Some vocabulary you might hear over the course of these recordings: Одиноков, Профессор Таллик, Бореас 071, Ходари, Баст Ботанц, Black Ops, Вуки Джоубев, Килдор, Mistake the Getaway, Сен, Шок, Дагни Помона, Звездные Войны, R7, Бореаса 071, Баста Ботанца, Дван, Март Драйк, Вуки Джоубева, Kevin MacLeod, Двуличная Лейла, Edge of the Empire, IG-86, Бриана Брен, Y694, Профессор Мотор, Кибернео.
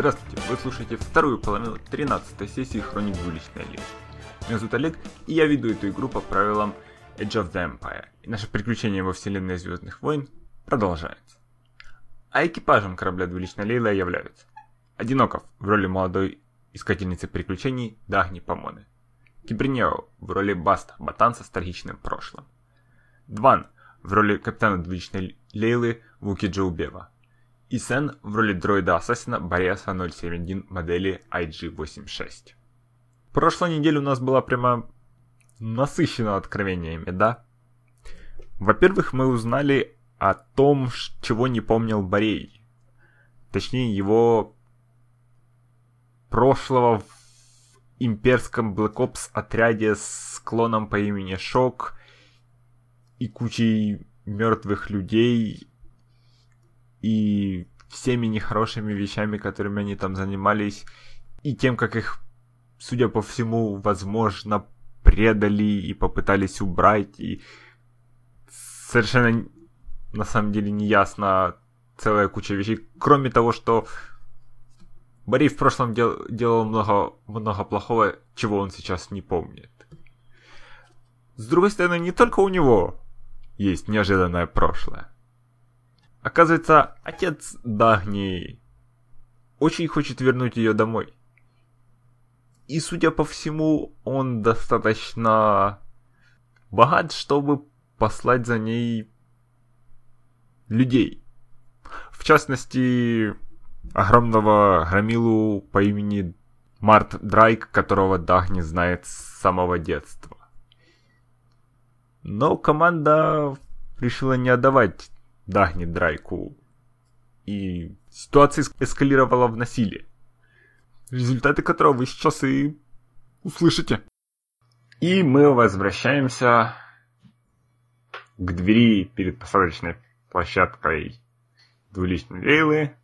Здравствуйте, вы слушаете вторую половину 13-й сессии хроник Двуличная Лейла. Меня зовут Олег, и я веду эту игру по правилам Edge of the Empire. И наше приключение во вселенной Звездных Войн продолжается. А экипажем корабля Двуличная Лейла являются Одиноков в роли молодой искательницы приключений Дагни Помоны, Кибернео в роли Баста Ботанца с трагичным прошлым, Дван в роли капитана Двуличной Лейлы Вуки Джоубева, и Сен в роли дроида-ассасина Бореаса 071 модели IG-86. Прошлая неделя у нас была прямо насыщена откровениями, да? Во-первых, мы узнали о том, чего не помнил Борей. Точнее, его прошлого в имперском Black Ops отряде с клоном по имени Шок и кучей мертвых людей и всеми нехорошими вещами, которыми они там занимались, и тем, как их, судя по всему, возможно, предали и попытались убрать, и совершенно, на самом деле, неясно целая куча вещей, кроме того, что Борей в прошлом делал много плохого, чего он сейчас не помнит. С другой стороны, не только у него есть неожиданное прошлое. Оказывается, отец Дагни очень хочет вернуть ее домой. И, судя по всему, он достаточно богат, чтобы послать за ней людей. В частности, огромного громилу по имени Март Драйк, которого Дагни знает с самого детства. Но команда решила не отдавать Дагни Драйку, и ситуация эскалировала в насилие, результаты которого вы сейчас и услышите. И мы возвращаемся к двери перед посадочной площадкой Двуличной Лейлы,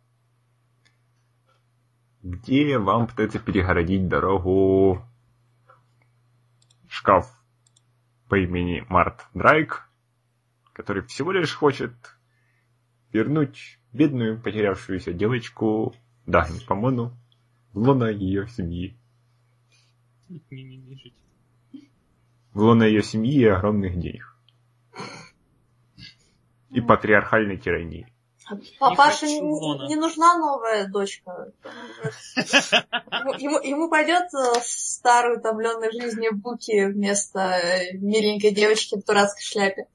где вам пытается перегородить дорогу шкаф по имени Март Драйк, который всего лишь хочет вернуть бедную потерявшуюся девочку Дагни Помону в лоно ее семьи. В лоно ее семьи и огромных денег. И патриархальной тирании. Папаше не нужна новая дочка. Ему пойдет старую томленную жизнью Буки вместо миленькой девочки в дурацкой шляпе.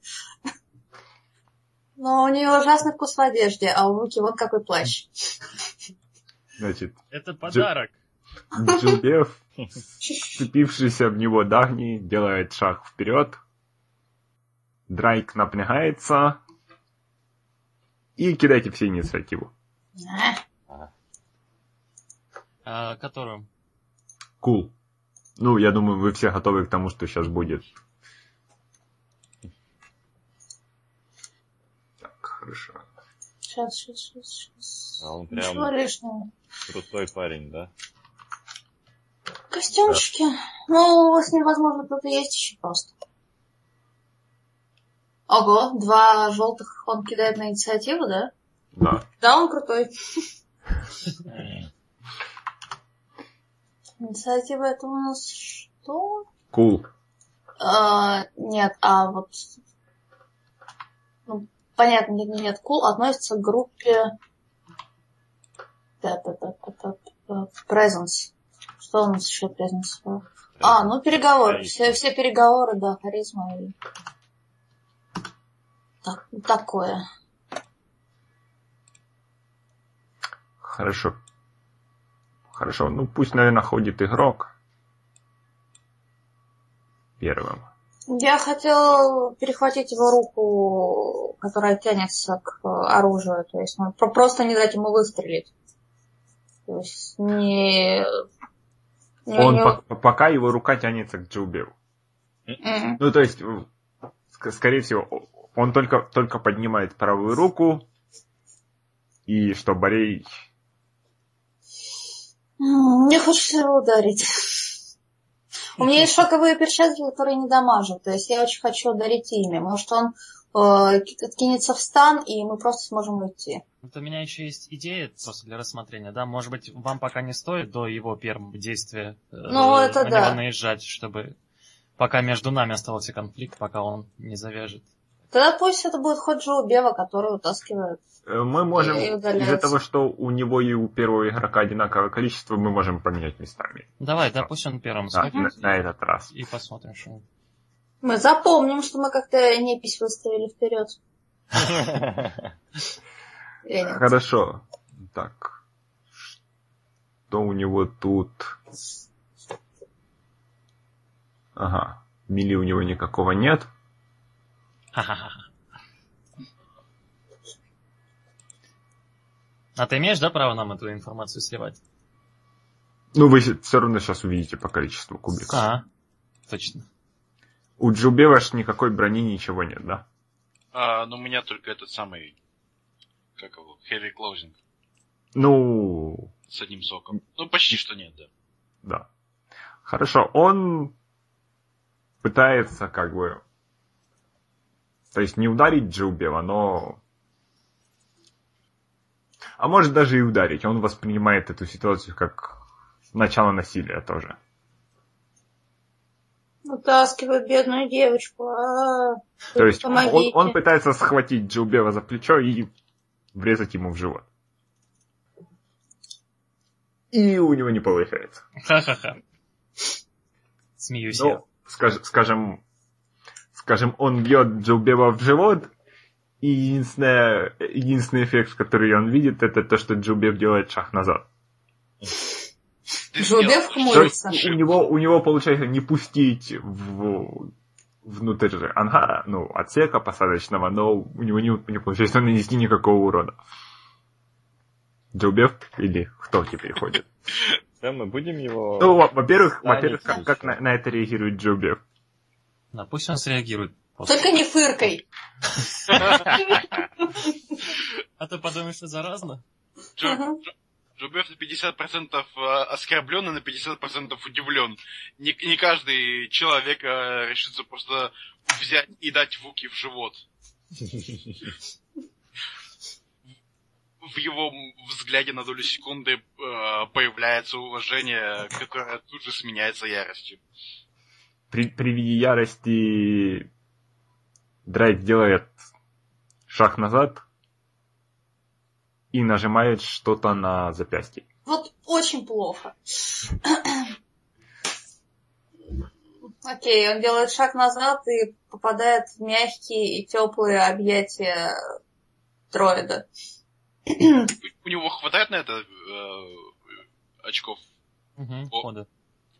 Но у нее ужасный вкус в одежде, а у Буки вот какой плащ. Значит, это подарок. Джубев, вцепившийся в него Дагни, делает шаг вперед. Драйк напрягается. И кидайте все инициативу. Которую? Cool. Ну, я думаю, вы все готовы к тому, что сейчас будет. Так, хорошо. Сейчас. А он прям ничего лишнего. Крутой парень, да? Костюмчики. Да. Ну, у вас невозможно кто-то есть еще просто. Ого, 2 желтых он кидает на инициативу, да? Да. Да, он крутой. Инициатива это у нас что? Cool. Нет, а вот... Ну, понятно, нет, cool относится к группе... Presence. Что у нас еще presence? А, ну переговоры. Все переговоры, да, харизма и... Так, такое. Хорошо. Ну, пусть, наверное, ходит игрок первым. Я хотел перехватить его руку, которая тянется к оружию. То есть просто не дать ему выстрелить. То есть пока его рука тянется к Джуберу. Mm-hmm. Ну, то есть, скорее всего... Он только поднимает правую руку, и что, Борей... Мне хочется его ударить. У меня есть шоковые перчатки, которые не дамажат. То есть я очень хочу ударить ими. Потому что он откинется в стан, и мы просто сможем уйти. Вот у меня еще есть идея просто для рассмотрения, да? Может быть, вам пока не стоит до его первого действия на него наезжать, чтобы пока между нами оставался конфликт, пока он не завяжет. Тогда пусть это будет ход Джоубева, который утаскивает. Мы можем, из-за того, что у него и у первого игрока одинаковое количество, мы можем поменять местами. Давай, да, пусть он первым скажет. На этот раз. И посмотрим, что... Мы запомним, что мы как-то непись выставили вперед. Хорошо. Так. Что у него тут? Ага. Мили у него никакого нет. А ты имеешь, да, право нам эту информацию сливать? Ну, вы все равно сейчас увидите по количеству кубиков. А, точно. У Джоубева ж никакой брони, ничего нет, да? А, ну, у меня только этот самый... Как его? Heavy closing. Ну... С одним соком. Ну, почти что нет, да. Да. Хорошо, он... Пытается, как бы... То есть не ударить Джоубева, но... А может даже и ударить. Он воспринимает эту ситуацию как начало насилия тоже. Утаскивает бедную девочку. То есть он пытается схватить Джоубева за плечо и врезать ему в живот. И у него не получается. Ха-ха-ха. Смеюсь я. Скажем, он бьет Джоубева в живот, и единственный эффект, который он видит, это то, что Джоубев делает шаг назад. Джоубев хмурится. У него получается не пустить внутрь ангара, ну, отсека посадочного, но у него не получается нанести никакого урода. Джоубев или кто теперь ходит? Да, мы будем его... Ну, во-первых, как на это реагирует Джоубев? Да, пусть он среагирует. После. Только не фыркой. А то подумаешь, что заразно. Джоубев на 50% оскорблен и на 50% удивлен. Не каждый человек решится просто взять и дать Вуки в живот. В его взгляде на долю секунды появляется уважение, которое тут же сменяется яростью. При виде ярости Драйк делает шаг назад и нажимает что-то на запястье. Вот очень плохо. Окей, он делает шаг назад и попадает в мягкие и теплые объятия дроида. У него хватает на это очков? Угу,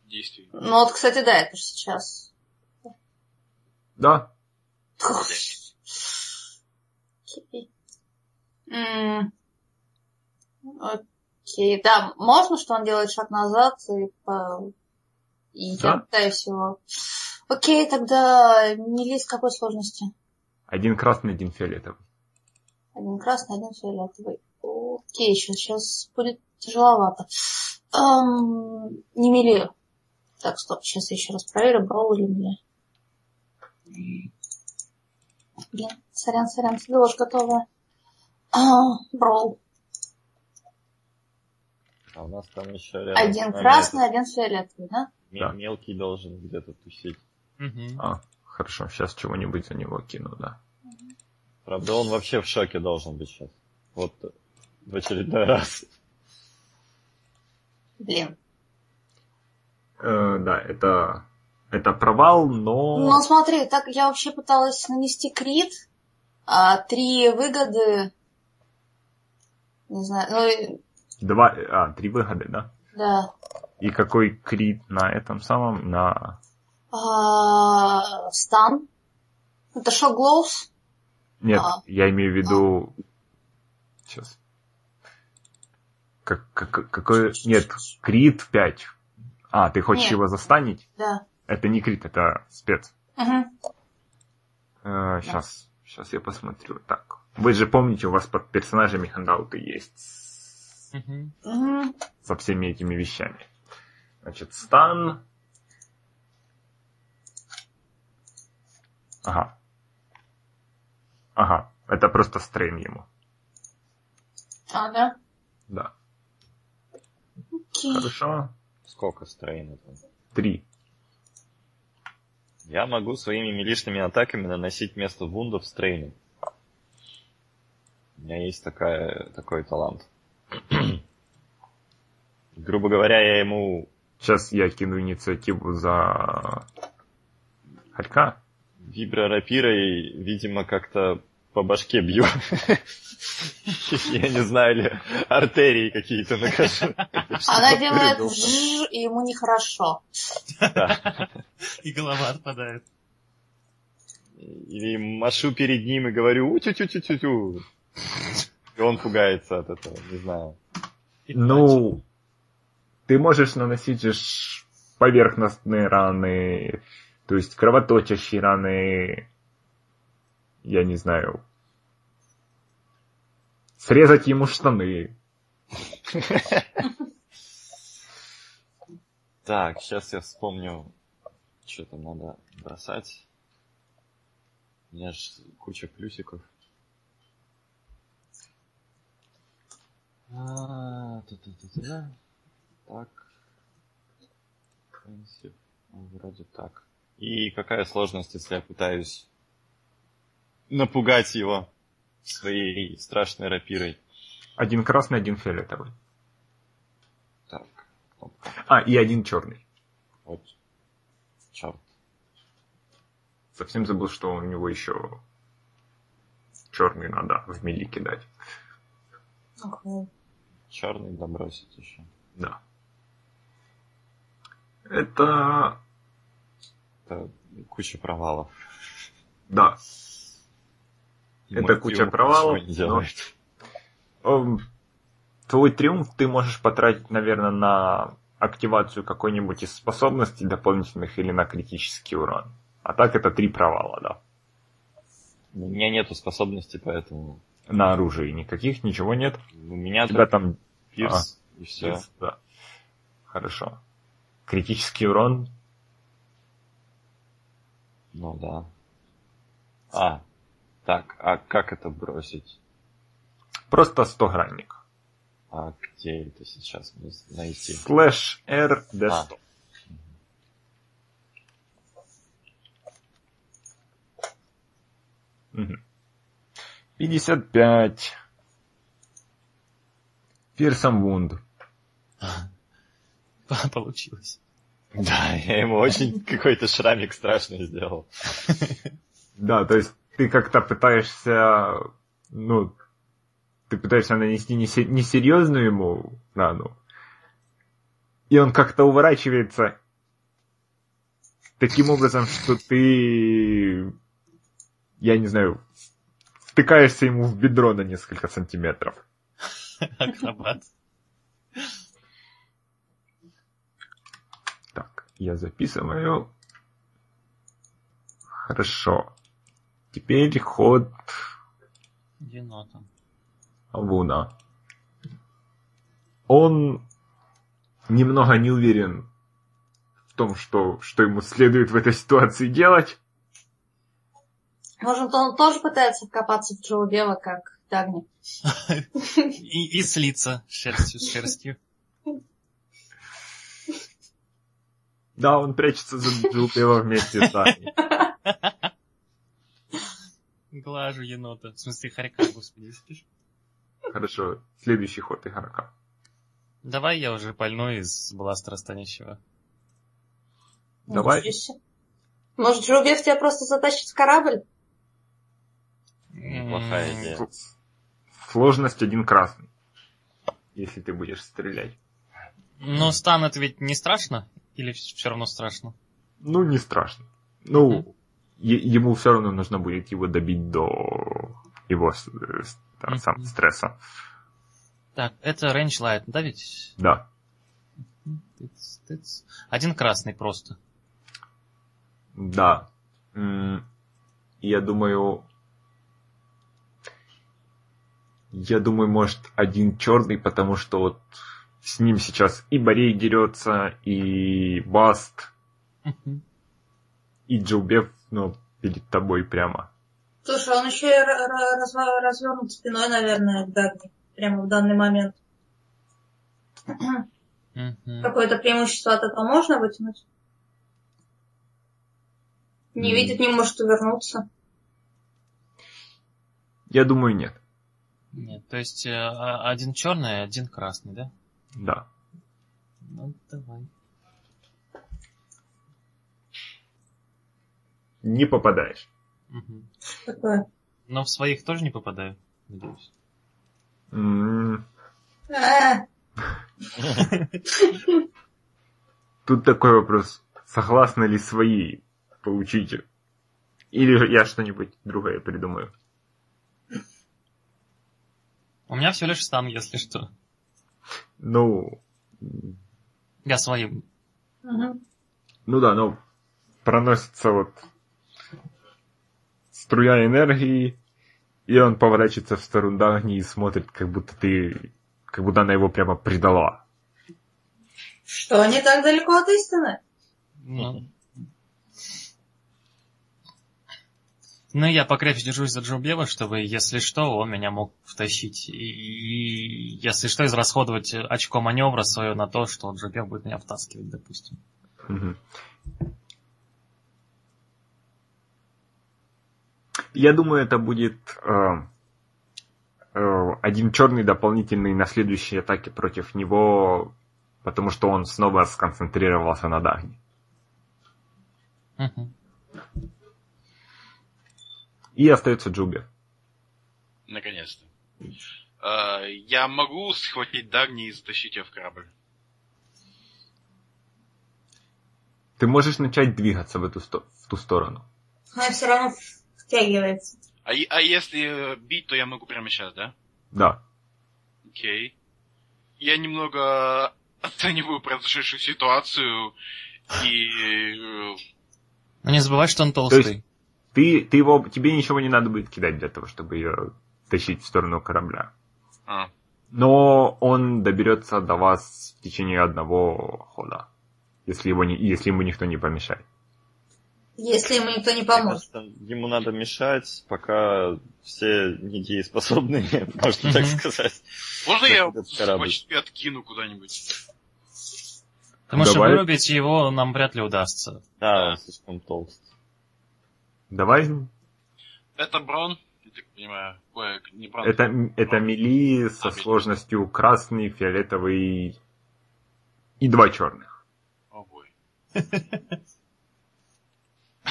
действий. Ну вот, кстати, да, это же сейчас. Да. Окей. Окей, да, можно, что он делает шаг назад, и да? Я пытаюсь его. Окей, тогда Мили с какой сложности? 1 красный, 1 фиолетовый. 1 красный, 1 фиолетовый. Окей, сейчас будет тяжеловато. Не Мили. Так, стоп, сейчас я еще раз проверю, брал или нет. Блин, сорян, сидела готова. Брол. А у нас там еще рядом. 1 красный, 1 фиолетовый, да? Да. Мелкий должен где-то тусить. Угу. А, хорошо, сейчас чего-нибудь за него кину, да. Угу. Правда, он вообще в шоке должен быть сейчас. Вот в очередной раз. Блин. Да, это провал, но... Ну, смотри, так я вообще пыталась нанести крит, 3 выгоды... Не знаю, ну... 3 выгоды, да? Да. И какой крит на этом самом, на... Стан. Это шок глоус? Нет, я имею в виду... Сейчас. Какой... Нет, крит 5. А, ты хочешь его застанить? Да. Это не крит, это спец. Угу. Сейчас я посмотрю. Так. Вы же помните, у вас под персонажами хендауты есть. Угу. Со всеми этими вещами. Значит, стан. Ага. Ага, это просто стрейн ему. А, да? Да. Окей. Хорошо. Сколько стрейна там? 3. Я могу своими милишными атаками наносить вместо вундов стрейны. У меня есть такой талант. Грубо говоря, я ему... Сейчас я кину инициативу за... Харька? Виброрапирой, видимо, как-то по башке бью. Я не знаю, ли артерии какие-то накажу. Она делает жжж, и ему нехорошо. И голова отпадает. Или машу перед ним и говорю «у-тю-тю-тю-тю-тю». И он пугается от этого, не знаю. Ну, ты можешь наносить поверхностные раны, то есть кровоточащие раны, я не знаю, срезать ему штаны. Так, сейчас я вспомню, что там надо бросать. У меня же куча плюсиков. Так. Принцип. Вроде так. И какая сложность, если я пытаюсь напугать его своей страшной рапирой? 1 красный, 1 фиолетовый. Так. А, и 1 черный. Вот. Черт. Совсем забыл, что у него еще черный надо в мили кидать. Okay. Черный добросить еще. Да. Это куча провалов. Да. Это куча провалов. Но... Твой триумф ты можешь потратить, наверное, на активацию какой-нибудь из способностей дополнительных или на критический урон. А так это 3 провала, да. У меня нету способностей, поэтому... На оружии никаких, ничего нет. У меня тебя там пирс и все. Пирс, да. Хорошо. Критический урон. Ну да. Так, а как это бросить? Просто 100-гранник. А где это сейчас мне найти? /R d100. Угу. 55. Пирсом вунд. Получилось. Да, я ему очень какой-то шрамик страшный сделал. Да, то есть ты как-то пытаешься, ты пытаешься нанести несерьезную ему рану, и он как-то уворачивается таким образом, что ты, я не знаю, втыкаешься ему в бедро на несколько сантиметров. Акробат. Так, я записываю. Хорошо. Теперь ход... Денота. Вуна. Он немного не уверен в том, что ему следует в этой ситуации делать. Может, он тоже пытается вкопаться в Джоубева, как Дагни. И слиться шерстью с шерстью. Да, он прячется за Джоубева вместе с Дагни. Глажу енота. В смысле, хорька, господи, спишь? Хорошо, следующий ход и хорька. Давай я уже пальну из бластера станищего. Давай. Может, Джоубев тебя просто затащит в корабль? Плохая идея. Сложность 1 красный. Если ты будешь стрелять. Но станет ведь не страшно? Или все равно страшно? Ну, не страшно. Ему все равно нужно будет его добить до его стресса. Так, это range light, да ведь? Да. 1 красный просто. Да. Я думаю, может, 1 черный, потому что вот с ним сейчас и Борей дерется, и Баст, и Джоубев, перед тобой прямо. Слушай, он еще и развернут спиной, наверное, к Дагни. Прямо в данный момент. Какое-то преимущество от этого можно вытянуть? Не видит, не может увернуться. Я думаю, нет. Нет, то есть один черный, один красный, да? Да. Ну, давай. Не попадаешь. Угу. Такое. Но в своих тоже не попадаю, надеюсь. Тут такой вопрос. Согласны ли свои получить? Или я что-нибудь другое придумаю? У меня всего лишь стан, если что. Ну... Я своим. Ну да, но проносится вот струя энергии, и он поворачивается в сторону Дагни и смотрит, как будто она его прямо предала. Что, не так далеко от истины? Ну, я покрепче держусь за Джоубева, чтобы, если что, он меня мог втащить. И если что, израсходовать очко маневра свое на то, что Джоубев будет меня втаскивать, допустим. Я думаю, это будет один черный дополнительный на следующей атаке против него, потому что он снова сконцентрировался на Дагни. И остается Джоубев. Наконец-то. Я могу схватить Дагни и затащить ее в корабль? Ты можешь начать двигаться в ту сторону. Но все равно... Втягивается. А если бить, то я могу прямо сейчас, да? Да. Окей. Я немного оцениваю произошедшую ситуацию и... Но не забывай, что он толстый. То есть ты его, тебе ничего не надо будет кидать для того, чтобы ее тащить в сторону корабля. А. Но он доберется до вас в течение одного хода, если ему никто не помешает. Если ему никто не поможет. Ему надо мешать, пока все недееспособные, можно так сказать. Можно я его почти откину куда-нибудь? Потому что вырубить его нам вряд ли удастся. Да, он слишком толст. Давай. Это Брон, я так понимаю. Ой, не Брон. Это мели со сложностью красный, фиолетовый и два черных. О, бой.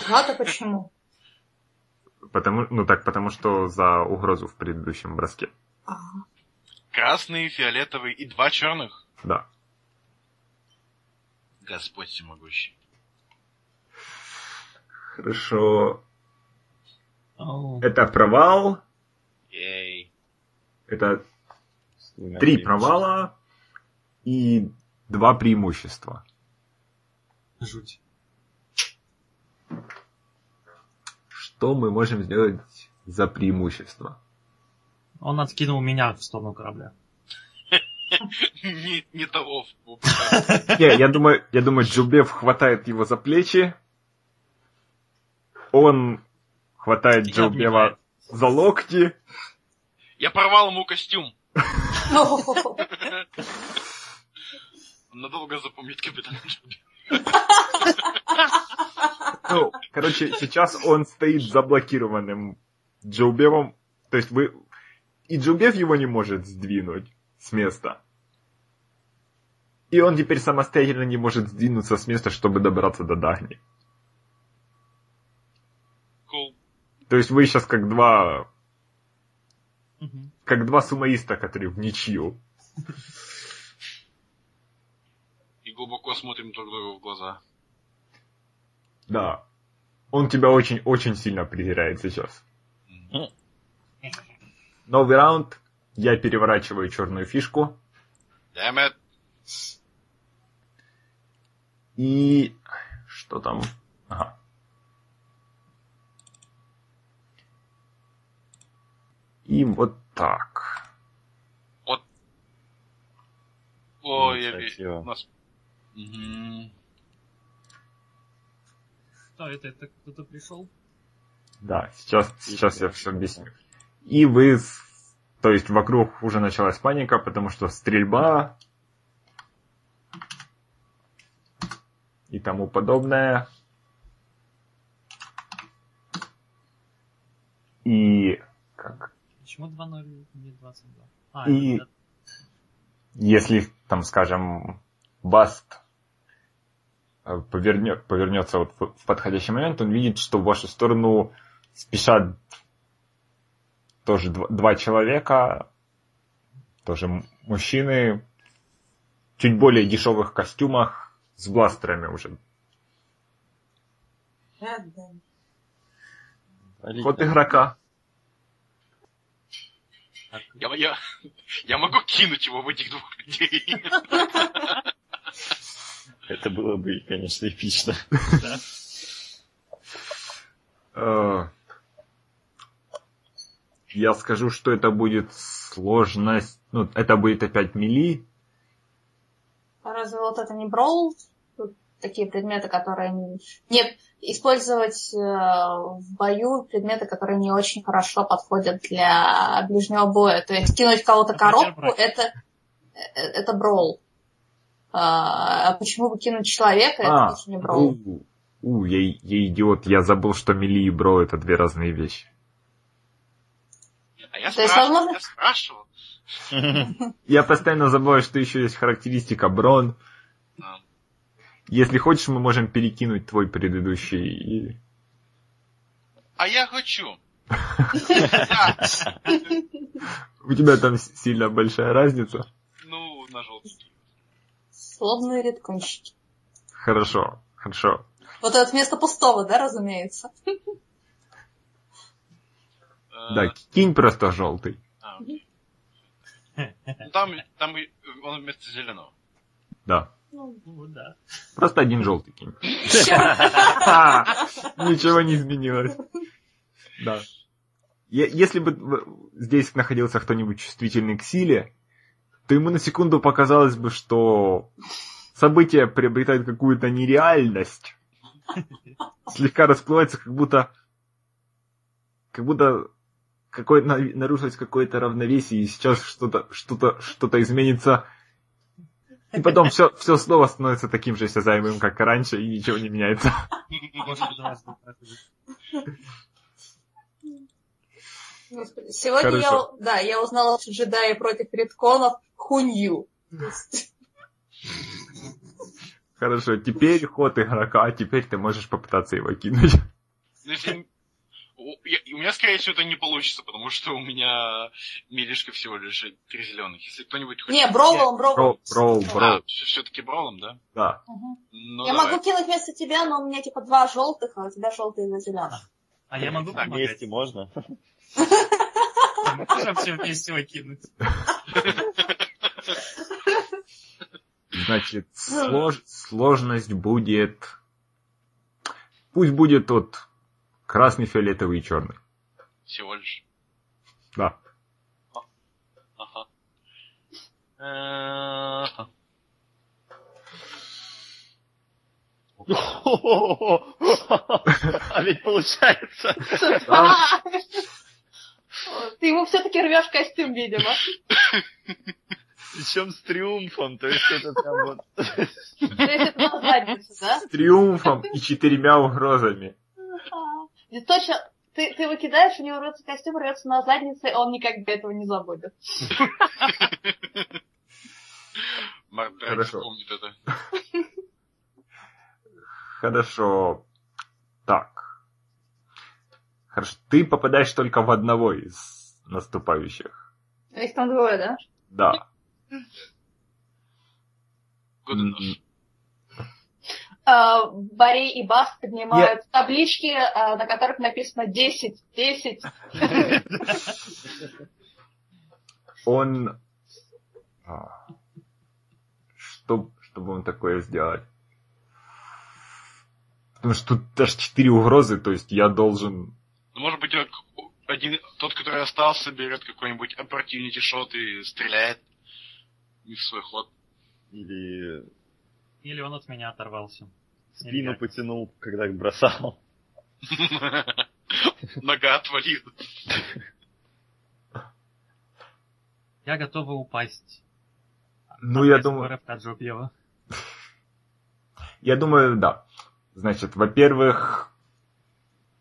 Два-то почему? Потому что за угрозу в предыдущем броске. Ага. Красный, фиолетовый и два черных? Да. Господь всемогущий. Хорошо. Oh. Это провал. Ей. Это три провала и два преимущества. Жуть. Что мы можем сделать за преимущество? Он откинул меня в сторону корабля. Не того. Я думаю, Джоубев хватает его за плечи. Он хватает Джоубева за локти. Я порвал ему костюм. Надолго запомнит капитана Джоубева. Ну, короче, сейчас он стоит заблокированным Джоубевом, то есть вы... И Джоубев его не может сдвинуть с места. И он теперь самостоятельно не может сдвинуться с места, чтобы добраться до Дагни. Cool. То есть вы сейчас как два... Как два сумоиста, которые в ничью. И глубоко смотрим друг другу в глаза. Да. Он тебя очень-очень сильно презирает сейчас. Новый раунд. Я переворачиваю черную фишку. Damn it. И... Что там? Ага. И вот так. Вот. Ой, я вижу. Кто это? Это кто-то пришел? да, сейчас я все объясню. И вы, то есть вокруг уже началась паника, потому что стрельба и тому подобное. И как? Почему 2.0 не 22? И это... если, там, скажем, Баст повернется вот в подходящий момент, он видит, что в вашу сторону спешат тоже два человека, тоже мужчины, в чуть более дешевых костюмах с бластерами уже. Вот игрока. Я могу кинуть его в этих двух людей. Это было бы, конечно, эпично. Я скажу, что это будет сложность. Ну, это будет опять мили. Разве вот это не броул? Тут такие предметы, которые... Нет, использовать в бою предметы, которые не очень хорошо подходят для ближнего боя. То есть кинуть кого-то коробку, это броул. Почему бы кинуть человека, это тоже не броул. Я идиот, я забыл, что мили и броул это две разные вещи. А я спрашивал. Я постоянно забываю, что еще есть характеристика брон. Если хочешь, мы можем перекинуть твой предыдущий. А я хочу. У тебя там сильно большая разница? Ну, на желтенький. Словные редконщики. Хорошо. Вот это вместо пустого, да, разумеется? Да, кинь просто желтый. Там он вместо зеленого. Да. Ну, да. Просто один желтый кинь. Ничего не изменилось. Да. Если бы здесь находился кто-нибудь чувствительный к силе, то ему на секунду показалось бы, что событие приобретает какую-то нереальность. Слегка расплывается, как будто нарушилось какое-то равновесие, и сейчас что-то изменится. И потом все снова становится таким же осязаемым, как и раньше, и ничего не меняется. Сегодня я узнала, что джедаи против редконов хунью. Хорошо, теперь ход игрока, теперь ты можешь попытаться его кинуть. У меня, скорее всего, это не получится, потому что у меня милишка всего лишь 3 зеленых. Если кто-нибудь хочет... Не, броулом. Все-таки броулом, да? Да. Угу. Ну, я могу кинуть вместо тебя, но у меня типа 2 желтых, а у тебя желтые и 2 зеленых. А я могу помогать? Вместе можно. Мы можем все вместе выкинуть. Значит, сложность будет... Пусть будет от... Красный, фиолетовый и черный. Всего лишь? Да. Ага. А ведь получается. Ты ему все-таки рвешь костюм, видимо. Причем с триумфом, то есть это прям вот... То есть это задница, да? С триумфом и 4 угрозами. Точно, ты его кидаешь, у него рвется костюм, рвется на заднице, и он никогда этого не забудет. Март Драйк помнит это. Хорошо. Так. Хорошо, ты попадаешь только в одного из наступающих. Их там 2, да? Да. Good enough. Борей и Баст поднимают таблички, на которых написано 10. Он... Чтобы он такое сделать? Потому что тут даже 4 угрозы, то есть я должен... Ну, может быть, один, тот, который остался, берет какой-нибудь opportunity shot и стреляет не в свой ход. Или он от меня оторвался. Спину потянул, когда их бросал. Нога отвалилась. Я готова упасть. Ну, я думаю... Я думаю, да. Значит, во-первых...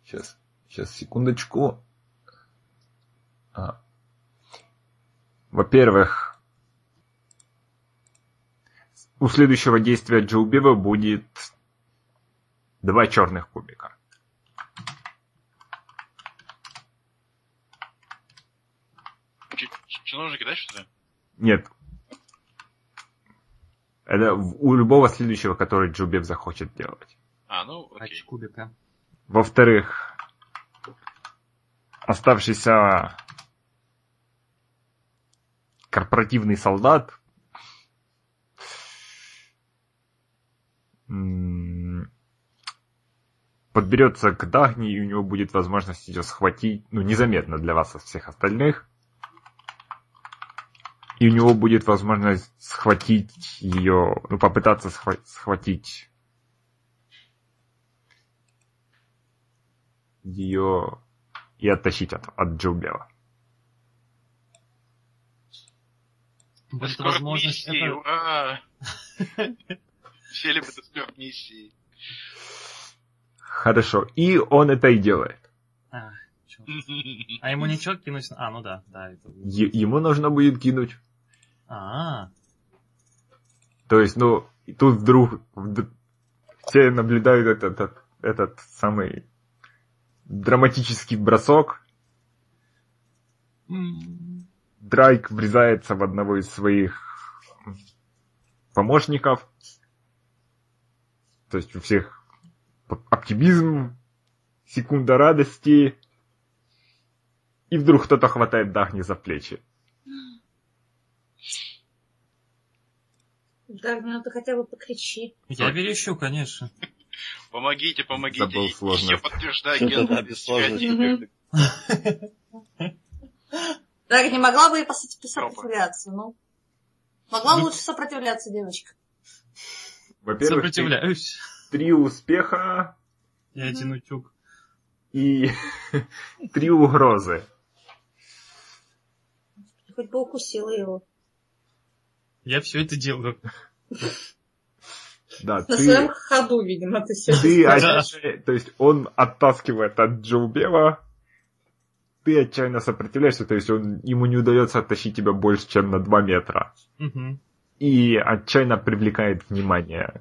Сейчас, секундочку. Во-первых, у следующего действия Джоубева будет 2 черных кубика. Чиножники, да, что-то? Нет. Это у любого следующего, который Джоубев захочет делать. Ну, окей. Кубика. Во-вторых, оставшийся корпоративный солдат подберется к Дагни, и у него будет возможность ее схватить, незаметно для вас от всех остальных. И у него будет возможность схватить ее, попытаться схватить ее и оттащить от Джоубева. Будет возможность миссии, это... Ура! Все любят успех миссии. Хорошо. И он это и делает. А ему ничего кинуть? Ну да. Ему нужно будет кинуть. То есть, тут вдруг все наблюдают этот самый драматический бросок. Драйк врезается в одного из своих помощников. То есть у всех оптимизм, секунда радости. И вдруг кто-то хватает Дагни за плечи. Дагни, ты хотя бы покричи. Я верещу, конечно. Помогите. Забыл сложно. Я подтверждаю, Дагни, могла бы и сопротивляться, Могла лучше сопротивляться, девочка. Во-первых, сопротивляюсь. 3 успеха. И 1 утюг. И 3 угрозы. Хоть бы укусила его. Я все это делаю. Да, на своем ходу, видимо, ты все это. То есть он оттаскивает от Джоубева. Ты отчаянно сопротивляешься, то есть ему не удается оттащить тебя больше, чем на 2 метра. Угу. И отчаянно привлекает внимание.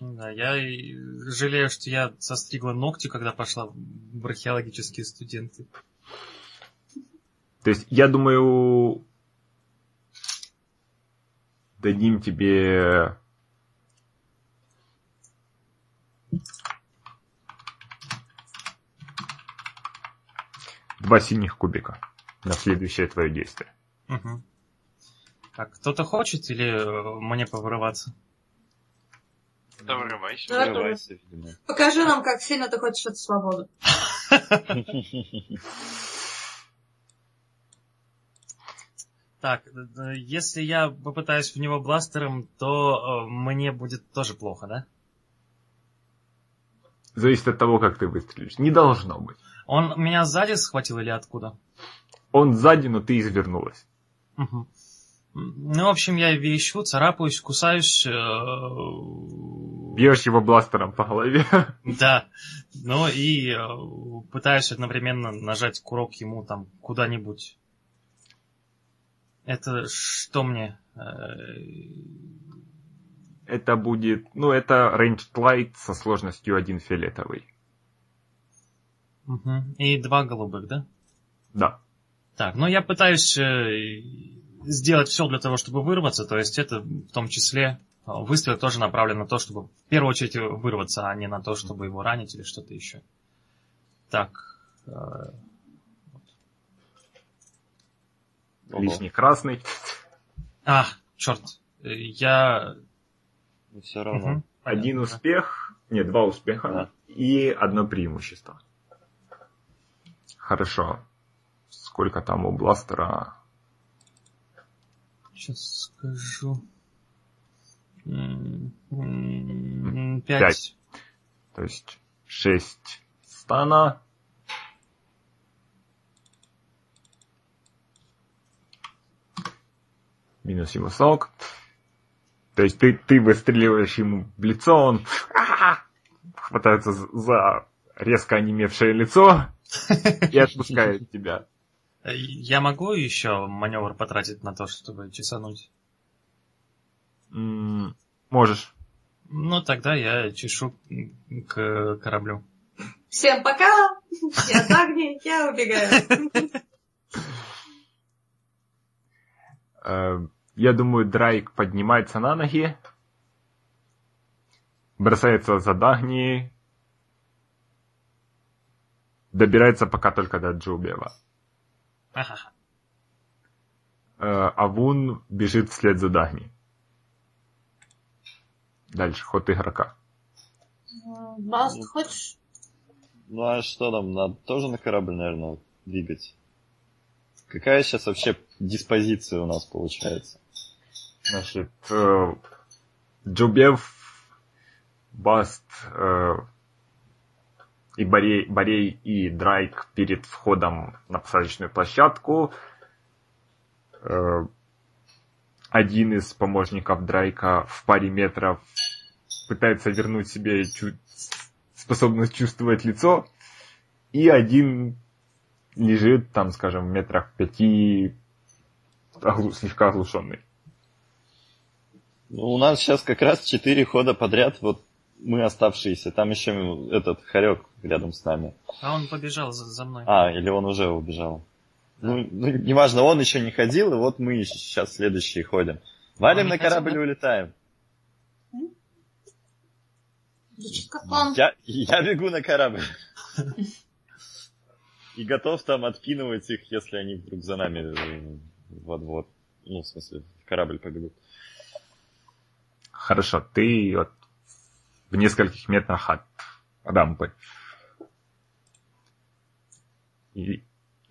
Да, я жалею, что я состригла ногти, когда пошла в археологические студенты. То есть, я думаю, дадим тебе... два синих кубика на следующее твое действие. Угу. Так, кто-то хочет или мне повырываться? Да, вырывайся, видимо. Покажи нам, как сильно ты хочешь эту свободу. Так, если я попытаюсь в него бластером, то мне будет тоже плохо, да? Зависит от того, как ты выстрелишь. Не должно быть. Он меня сзади схватил или откуда? Он сзади, но ты извернулась. Угу. В общем, я верещу, царапаюсь, кусаюсь. Бьешь его бластером по голове. Да. И пытаюсь одновременно нажать курок ему там куда-нибудь. Это что мне? Это будет... это Ranged Light со сложностью 1 фиолетовый. Угу. И 2 голубых, да? Да. Так, я пытаюсь... сделать все для того, чтобы вырваться, то есть это в том числе выстрел тоже направлен на то, чтобы в первую очередь вырваться, а не на то, чтобы его ранить или что-то еще. Так. Лишний красный. Черт. Я... Все равно. Угу. 1 успех, 2 успеха, и 1 преимущество. Хорошо. Сколько там у бластера... Сейчас скажу. 5. То есть 6 стана. Минус его сок. То есть ты выстреливаешь ему в лицо, он хватается за резко онемевшее лицо и отпускает тебя. Я могу еще маневр потратить на то, чтобы чесануть? Можешь. Ну, тогда я чешу к кораблю. Всем пока! Я Дагни, я убегаю. Я думаю, Драйк поднимается на ноги, бросается за Дагни, добирается пока только до Джоубева. Ага. Авун бежит вслед за Дагни. Дальше ход игрока. Баст, хочешь? Ну а что там, надо тоже на корабль, наверное, двигать? Какая сейчас вообще диспозиция у нас получается? Значит, Джоубев, Баст и Борей и Драйк перед входом на посадочную площадку. Один из помощников Драйка в паре метров пытается вернуть себе способность чувствовать лицо. И один лежит там, скажем, в метрах 5, слегка оглушенный. Ну, у нас сейчас как раз 4 хода подряд, вот мы оставшиеся. Там еще этот хорек рядом с нами. А он побежал за мной. А, или он уже убежал. Ну, неважно, он еще не ходил, и вот мы сейчас следующие ходим. Валим на корабль и улетаем. Я бегу на корабль. И готов там откинывать их, если они вдруг за нами вот-вот. Ну, в смысле, в корабль побегут. Хорошо, ты вот в нескольких метрах от рампы.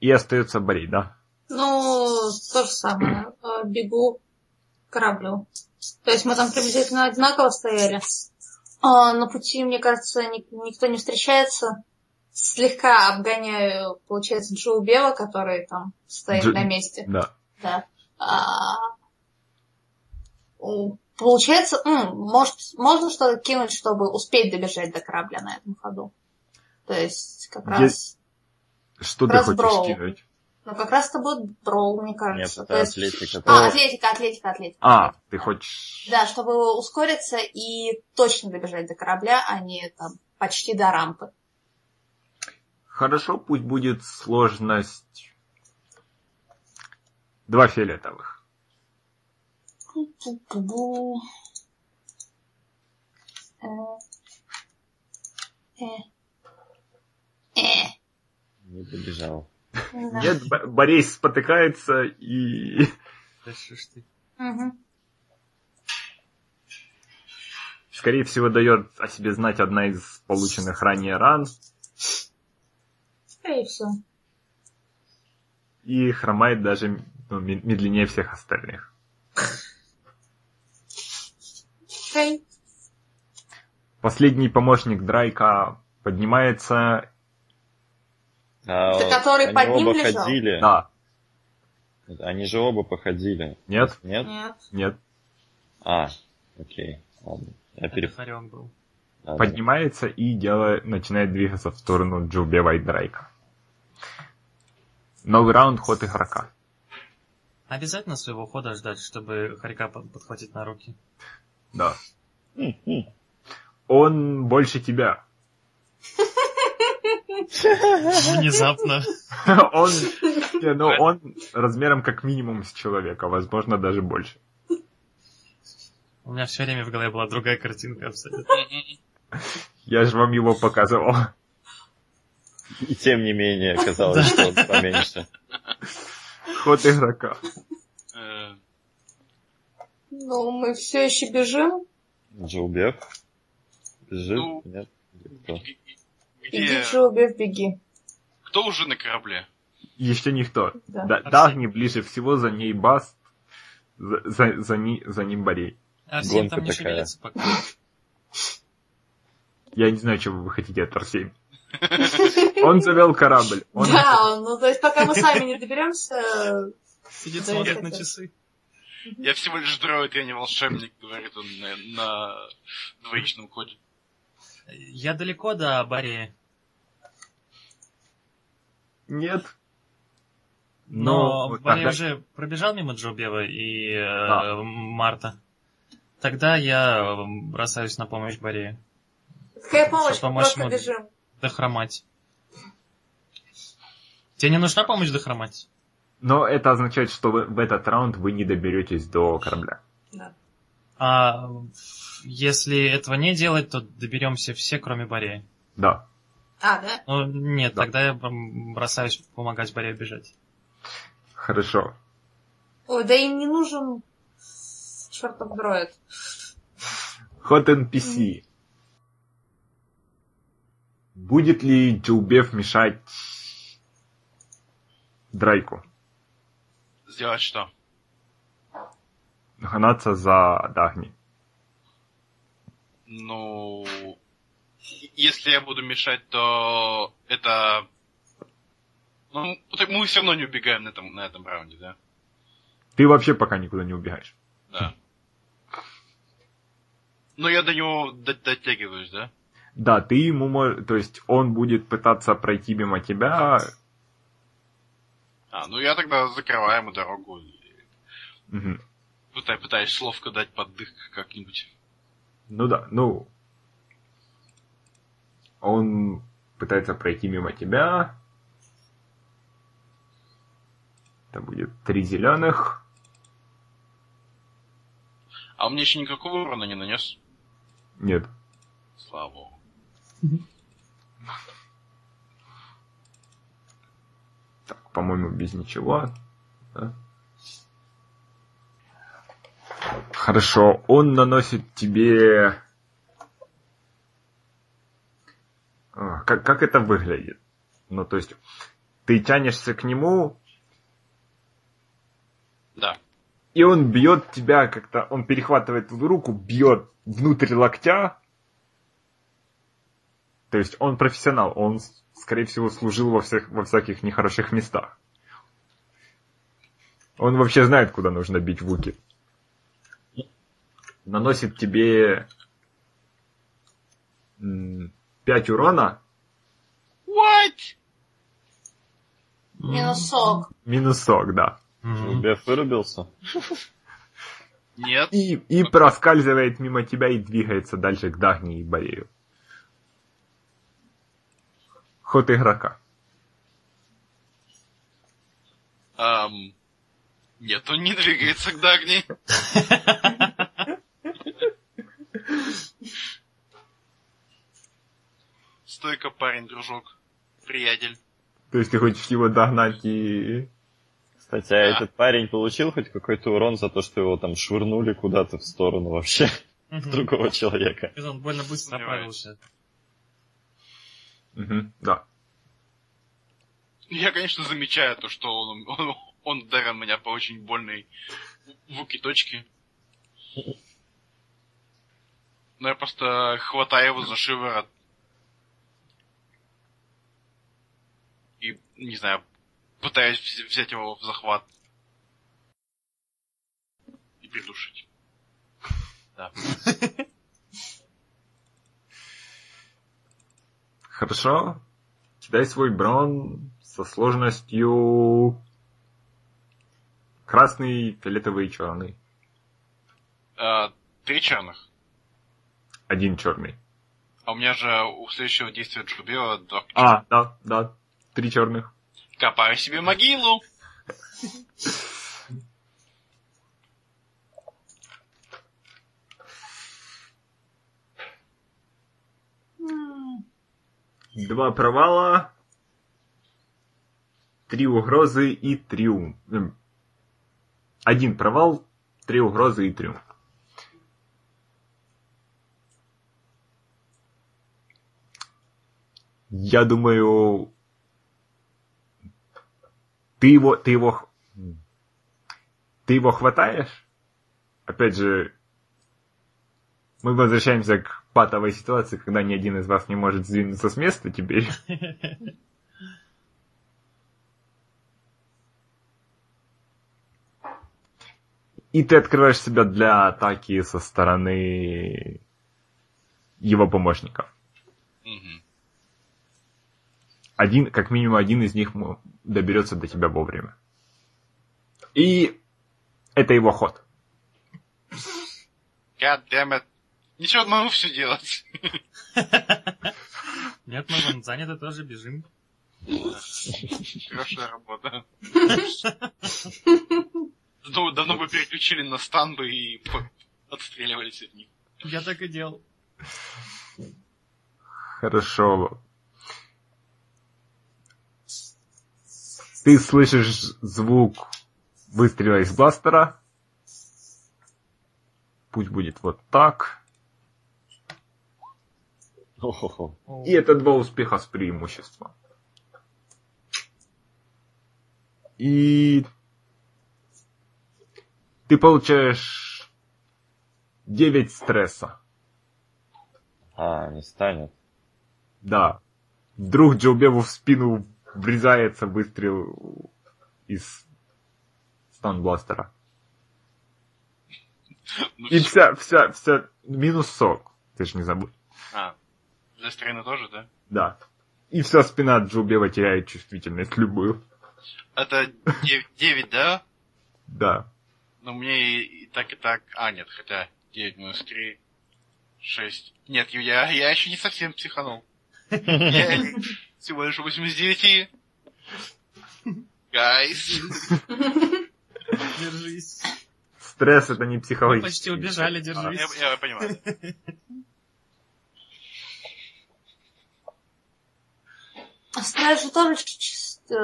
И остается Борей, да? Ну, то же самое. Бегу к кораблю. То есть мы там приблизительно одинаково стояли. На пути, мне кажется, никто не встречается. Слегка обгоняю, получается, Джоубева, который там стоит на месте. Да. Получается, может, можно что-то кинуть, чтобы успеть добежать до корабля на этом ходу? То есть как раз... Что как ты хочешь броу. Кинуть? Ну, как раз это будет броу, мне кажется. Нет, это атлетика. Атлетика. Ты хочешь... Да, чтобы ускориться и точно добежать до корабля, а не там почти до рампы. Хорошо, пусть будет сложность 2 фиолетовых. Не побежал. Да. Нет, Борей спотыкается и... Да что ж ты. Угу. Скорее всего, дает о себе знать одна из полученных ранее ран. Скорее всего. И хромает даже медленнее всех остальных. Эй. Последний помощник Драйка поднимается... Который под ним лежал? Ходили. Да. Они же оба походили. Нет. Окей. Ладно. Хорёк был. Поднимается и начинает двигаться в сторону Джоубева и Драйка. Новый раунд, ход игрока. Обязательно своего хода ждать, чтобы хорька подхватить на руки? Да. Он больше тебя. Внезапно. Он размером как минимум с человека, возможно, даже больше. У меня все время в голове была другая картинка абсолютно. Я же вам его показывал. И тем не менее, казалось, что он поменьше. Ход игрока. Ну, мы все еще бежим. Джоубев. Бежит? Нет? Иди, Джоубев, беги. Кто уже на корабле? Еще никто. Да. Дагни ближе всего, за ней Баст, за ним Борей. А всем там не шевелится пока. Я не знаю, чего вы хотите от R7. Он завел корабль. Да, ну то есть пока мы сами не доберемся... Сидит, смотрит на часы. Я всего лишь дроид, я не волшебник, говорит он на двоичном коде. Я далеко до Бореи? Нет. Но Борея уже пробежал мимо Джоубева и Марта. Тогда я бросаюсь на помощь Борее. Какая помощь? Просто бежим. Дохромать. Тебе не нужна помощь дохромать? Но это означает, что вы, в этот раунд вы не доберетесь до корабля. Да. А если этого не делать, то доберемся все, кроме Борея. Да. А, да? Ну, нет, да. Тогда я бросаюсь помогать Борею бежать. Хорошо. Ой, да им не нужен... Чёртов дроид. Ход NPC. Будет ли Джоубев мешать Драйку? Сделать что? Гнаться за Дагни. Ну... Если я буду мешать, то это... Ну, мы все равно не убегаем на этом раунде, да? Ты вообще пока никуда не убегаешь. Да. Но я до него дотягиваюсь, да? Да, ты ему можешь... То есть он будет пытаться пройти мимо тебя... А, ну я тогда закрываю ему дорогу. Угу. Пытаюсь ловко дать поддых как-нибудь. Ну да, ну... Он пытается пройти мимо тебя. Это будет 3 зеленых. А он мне еще никакого урона не нанес? Нет. Слава богу. Так, по-моему, без ничего. Да? Хорошо, он наносит тебе... Как это выглядит? Ну, то есть, ты тянешься к нему... Да. И он бьет тебя как-то... Он перехватывает твою руку, бьет внутрь локтя. То есть он профессионал. Он, скорее всего, служил во всяких нехороших местах. Он вообще знает, куда нужно бить вуки. Наносит тебе... 5 урона. What? Минусок. Минусок, да. Джоубев вырубился? Нет. И проскальзывает мимо тебя и двигается дальше к Дагни и Борею. Ход игрока. Нет, он не двигается к Дагни. Стойка, парень, дружок, приятель. То есть ты хочешь его догнать и... Кстати, а этот парень получил хоть какой-то урон за то, что его там швырнули куда-то в сторону вообще другого человека? Он больно быстро направился. Да. Я, конечно, замечаю то, что он ударил меня по очень больной вуки точке. Но я просто хватаю его за шиворот. И, не знаю... Пытаюсь взять его в захват. И придушить. Да. Хорошо. Кидай свой брон со сложностью красный, фиолетовый и черный. 3 черных. 1 черный. А у меня же у следующего действия Джоубева 2 черных. А, да. 3 черных. Копаю себе могилу. Два провала, 3 угрозы и 3 угрозы. 1 провал, 3 угрозы и 3 угрозы. Я думаю... Ты его хватаешь? Опять же, Мы возвращаемся к патовой ситуации, когда ни один из вас не может сдвинуться с места теперь. И ты открываешь себя для атаки со стороны его помощников. Mm-hmm. Как минимум один из них доберется до тебя вовремя. И это его ход. God damn it. Ничего, одному все делать. Нет, мы вон заняты, тоже бежим. Хорошая работа. Давно бы переключили на станды и отстреливались от них. Я так и делал. Хорошо. Ты слышишь звук выстрела из бластера. Пусть будет вот так. И это 2 успеха с преимуществом. И ты получаешь 9 стресса. А, не станет. Да. Вдруг Джоубеву в спину врезается выстрел из станбластера. И вся... Минус 40. Ты же не забудь. А, для стрейна тоже, да? Да. И вся спина Джоубева теряет чувствительность любую. Это 9, да? Да. Ну, мне и так... А, нет, хотя 9 минус 3... 6. Нет, я еще не совсем психанул. Я всего лишь 89. Гайс. Держись. Стресс — это не психологический. Мы почти убежали, держись. Я понимаю. А стресс же тоже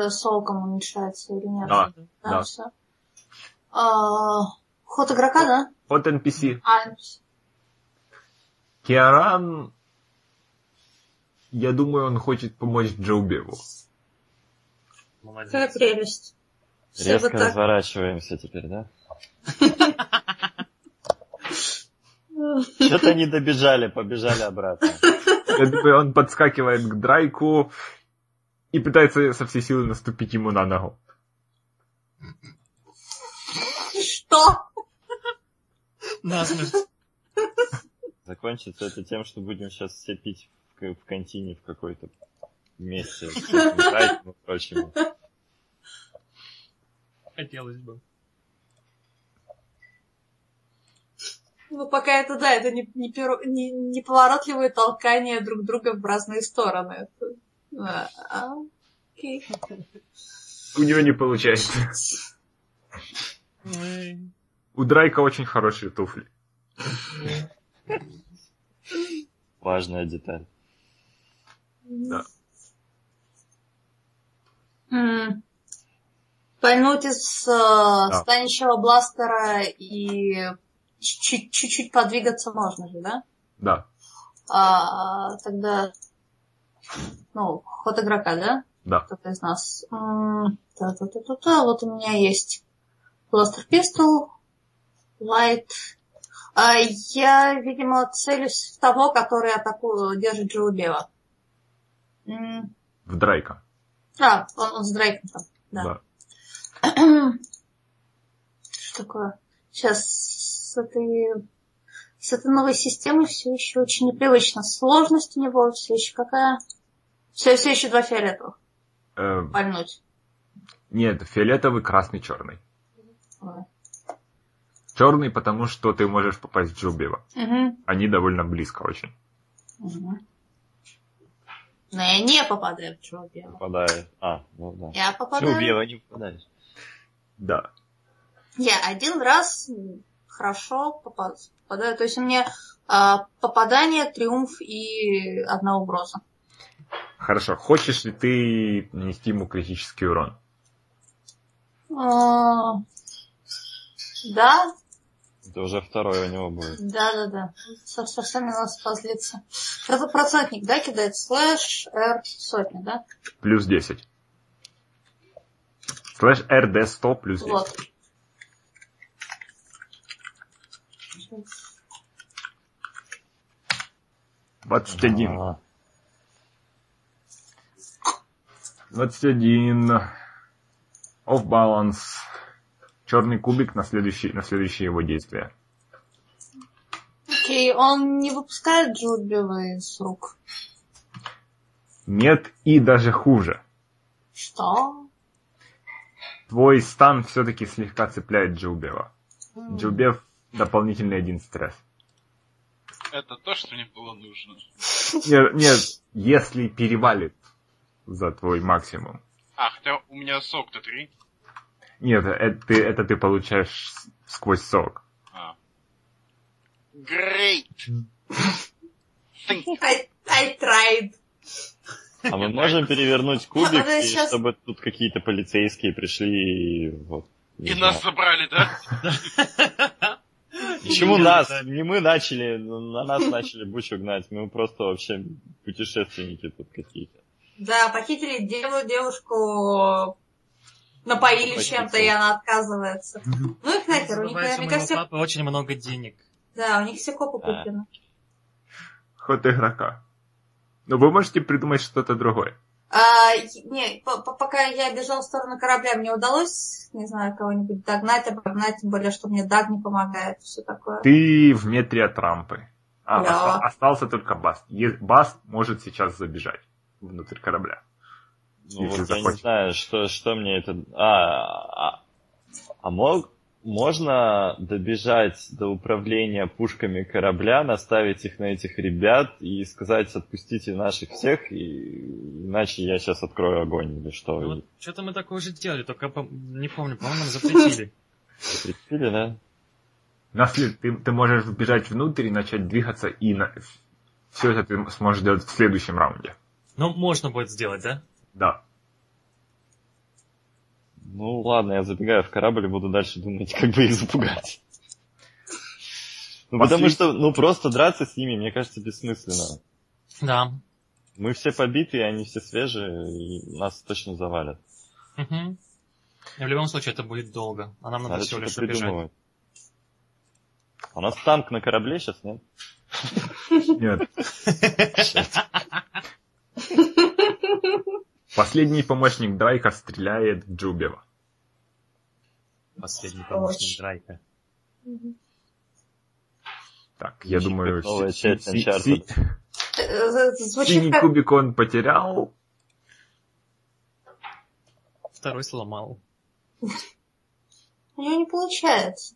солком уменьшается или нет? Да. Все. Ход игрока, да? Ход NPC. А, NPC. Киаран, я думаю, он хочет помочь Джоубеву. Молодец. Какая прелесть. Все резко вот разворачиваемся теперь, да? Что-то не добежали, побежали обратно. Он подскакивает к Драйку и пытается со всей силы наступить ему на ногу. Что? Насмерть. Закончится это тем, что будем сейчас все пить в контине в какой-то месте. Прочему. Хотелось бы. Ну, пока это, да, это не поворотливые толкания друг друга в разные стороны. Окей. У него не получается. У Драйка очень хорошие туфли. Важная деталь. Да. Пальнуть из станущего бластера и чуть-чуть подвигаться можно же, да? Да. Тогда, ход игрока, да? Да. Кто-то из нас. Вот у меня есть бластер пистол, лайт. Я, видимо, целюсь в того, который атаку держит Джоубева. В Драйка. А, он с Драйком там, да. Что такое? Сейчас с этой новой системой все еще очень непривычно. Сложность у него все еще какая? Все еще 2 фиолетовых. Пальнуть. Нет, фиолетовый, красный, черный. Черный, потому что ты можешь попасть в Джоубева. Угу. Они довольно близко очень. Угу. Но я не попадаю в Джоубева. Попадаю. Да. Я попадаю. В Джоубева не попадаешь. Да. Я один раз хорошо попадаю. То есть у меня попадание, триумф и одна угроза. Хорошо. Хочешь ли ты нанести ему критический урон? Да. Это уже 2 у него будет. Да. Совсем не нас позлиться. Процентник, да, кидает? Слэш R100, да? Плюс 10. Слэш RD100 плюс 10. Вот. 21. 21. Off balance. Черный кубик на следующее его действие. Окей, он не выпускает Джоубева из рук? Нет, и даже хуже. Что? Твой стан все-таки слегка цепляет Джоубева. Джоубев дополнительный один стресс. Это то, что мне было нужно. Нет, если перевалит за твой максимум. А, хотя у меня сок-то 3. Нет, это ты получаешь сквозь сок. А. Great! I tried. А мы можем перевернуть кубик, чтобы тут какие-то полицейские пришли и вот. И нас забрали, да? Почему нас? Не мы начали, на нас начали бучу гнать. Мы просто вообще путешественники тут какие-то. Да, похитили девушку, напоили чем-то, и она отказывается. Ну их нахер, у них наверняка все... У папы очень много денег. Да, у них все копы куплено. Ход игрока. Но вы можете придумать что-то другое. Не, пока я бежал в сторону корабля, мне удалось, не знаю, кого-нибудь догнать, обогнать, тем более, что мне Дагни помогает, все такое. Ты в метре от рампы. А, остался только Баст. Баст может сейчас забежать внутрь корабля. Ну, вот я не знаю, что мне это... Можно добежать до управления пушками корабля, наставить их на этих ребят и сказать, отпустите наших всех, иначе я сейчас открою огонь или что. Вот, что-то мы такое уже делали, только не помню, по-моему, запретили. Запретили, да? Ты можешь вбежать внутрь и начать двигаться, и все это ты сможешь делать в следующем раунде. Ну, можно будет сделать, да? Да. Ну ладно, я забегаю в корабль и буду дальше думать, как бы их запугать. Ну, потому что, просто драться с ними, мне кажется, бессмысленно. Да. Мы все побитые, они все свежие, и нас точно завалят. Угу. И в любом случае это будет долго, а нам надо всего лишь убежать. У нас танк на корабле сейчас, нет? Нет. Последний помощник Драйка стреляет в Джоубева. Последний помощник Драйка. Так, я думаю... Синий кубик он потерял. Второй сломал. У него не получается.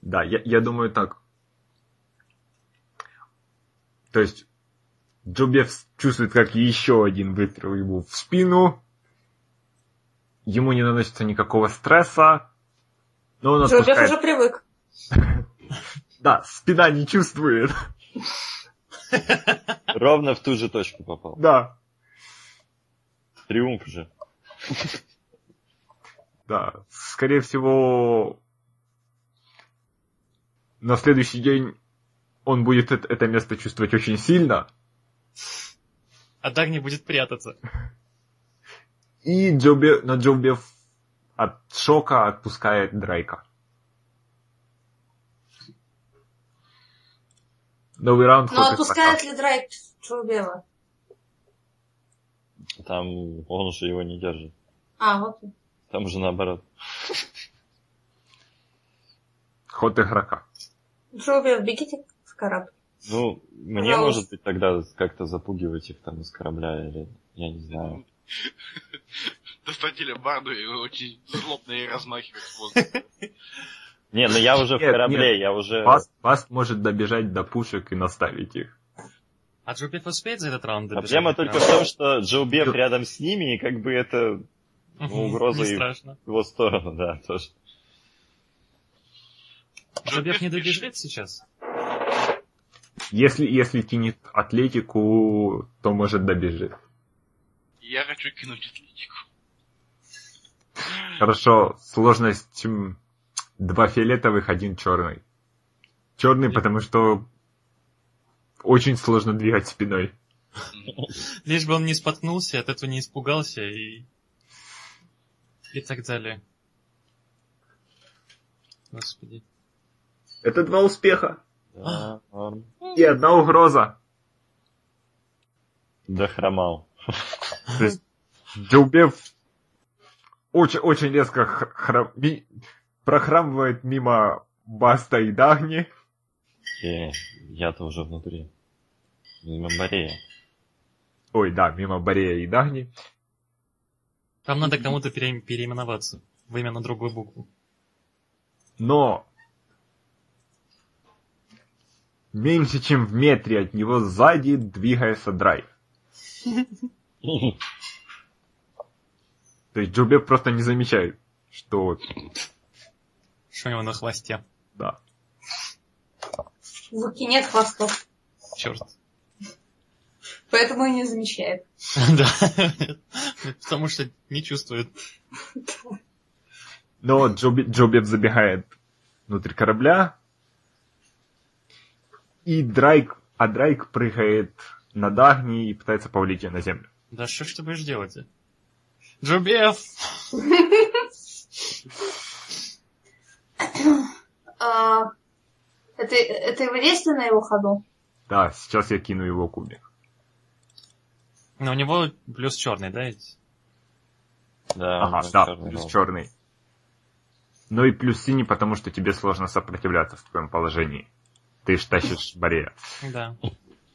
Да, я думаю так. То есть... Джоубев чувствует, как еще один выстрел ему в спину. Ему не наносится никакого стресса. Но он Джоубев отпускает... уже привык. Да, спина не чувствует. Ровно в ту же точку попал. Да. Триумф же. Да, скорее всего, на следующий день он будет это место чувствовать очень сильно. А Дагни будет прятаться. И Джоубев от шока отпускает Драйка. Новый раунд. Но отпускает ли Драйк Джоубева? Там он уже его не держит. А, вот. Там уже наоборот. Ход игрока. Джоубев, бегите в корабль. Ну, мне, может быть, тогда как-то запугивать их там из корабля, или я не знаю. Доставили барду и очень злобно и размахивать в воздухе. Не, ну я уже в корабле, я уже... Баст может добежать до пушек и наставить их. А Джоубев успеет за этот раунд добежать? Проблема только в том, что Джоубев рядом с ними, и как бы это угроза и в его сторону, да, тоже. Джоубев не добежит сейчас? Если кинет атлетику, то, может, добежит. Я хочу кинуть атлетику. Хорошо. Сложность 2 фиолетовых, 1 черный. Черный, потому что очень сложно двигать спиной. Лишь бы он не споткнулся, от этого не испугался и так далее. Господи. Это 2 успеха. Да, норм. И одна угроза. Дохромал. То есть Джоубев очень резко прохрамывает мимо Баста и Дагни. Я-то уже внутри. Мимо Борея. Ой, да, мимо Борея и Дагни. Там надо к кому-то переименоваться в имя на другую букву. Но меньше чем в метре от него сзади двигается Драйк. То есть Джоубев просто не замечает, что у него на хвосте. Да. Вуки нет хвостов. Черт. Поэтому и не замечает. Да. Потому что не чувствует. Но Джоубев забегает внутрь корабля. А Драйк прыгает на Дагни и пытается повлечь ее на землю. Да что ж ты будешь делать? Джоубев! Это его действие на его ходу? Да, сейчас я кину его кубик. Но у него плюс черный, да? Да, ага, да, плюс черный. Ну и плюс синий, потому что тебе сложно сопротивляться в твоем положении. Ты ж тащишь Борея. Да.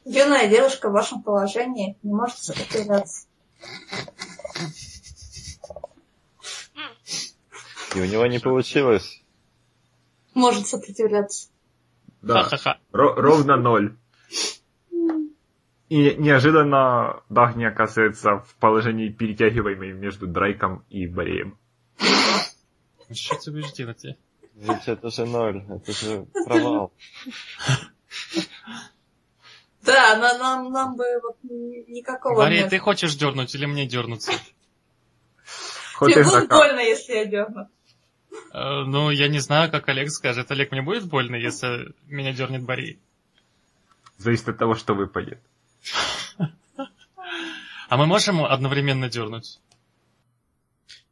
Юная девушка в вашем положении не может сопротивляться. И у него не получилось. Может сопротивляться. Да. Ровно 0. И неожиданно Дагни оказывается в положении, перетягиваемой между Драйком и Бореем. Что ты будешь делать? Ведь это же 0, это же провал. Да, нам бы вот никакого... Борей, ты хочешь дернуть или мне дернуться? Тебе будет больно, если я дерну. Ну, я не знаю, как Олег скажет. Олег, мне будет больно, если меня дернет Борей? Зависит от того, что выпадет. А мы можем одновременно дернуть?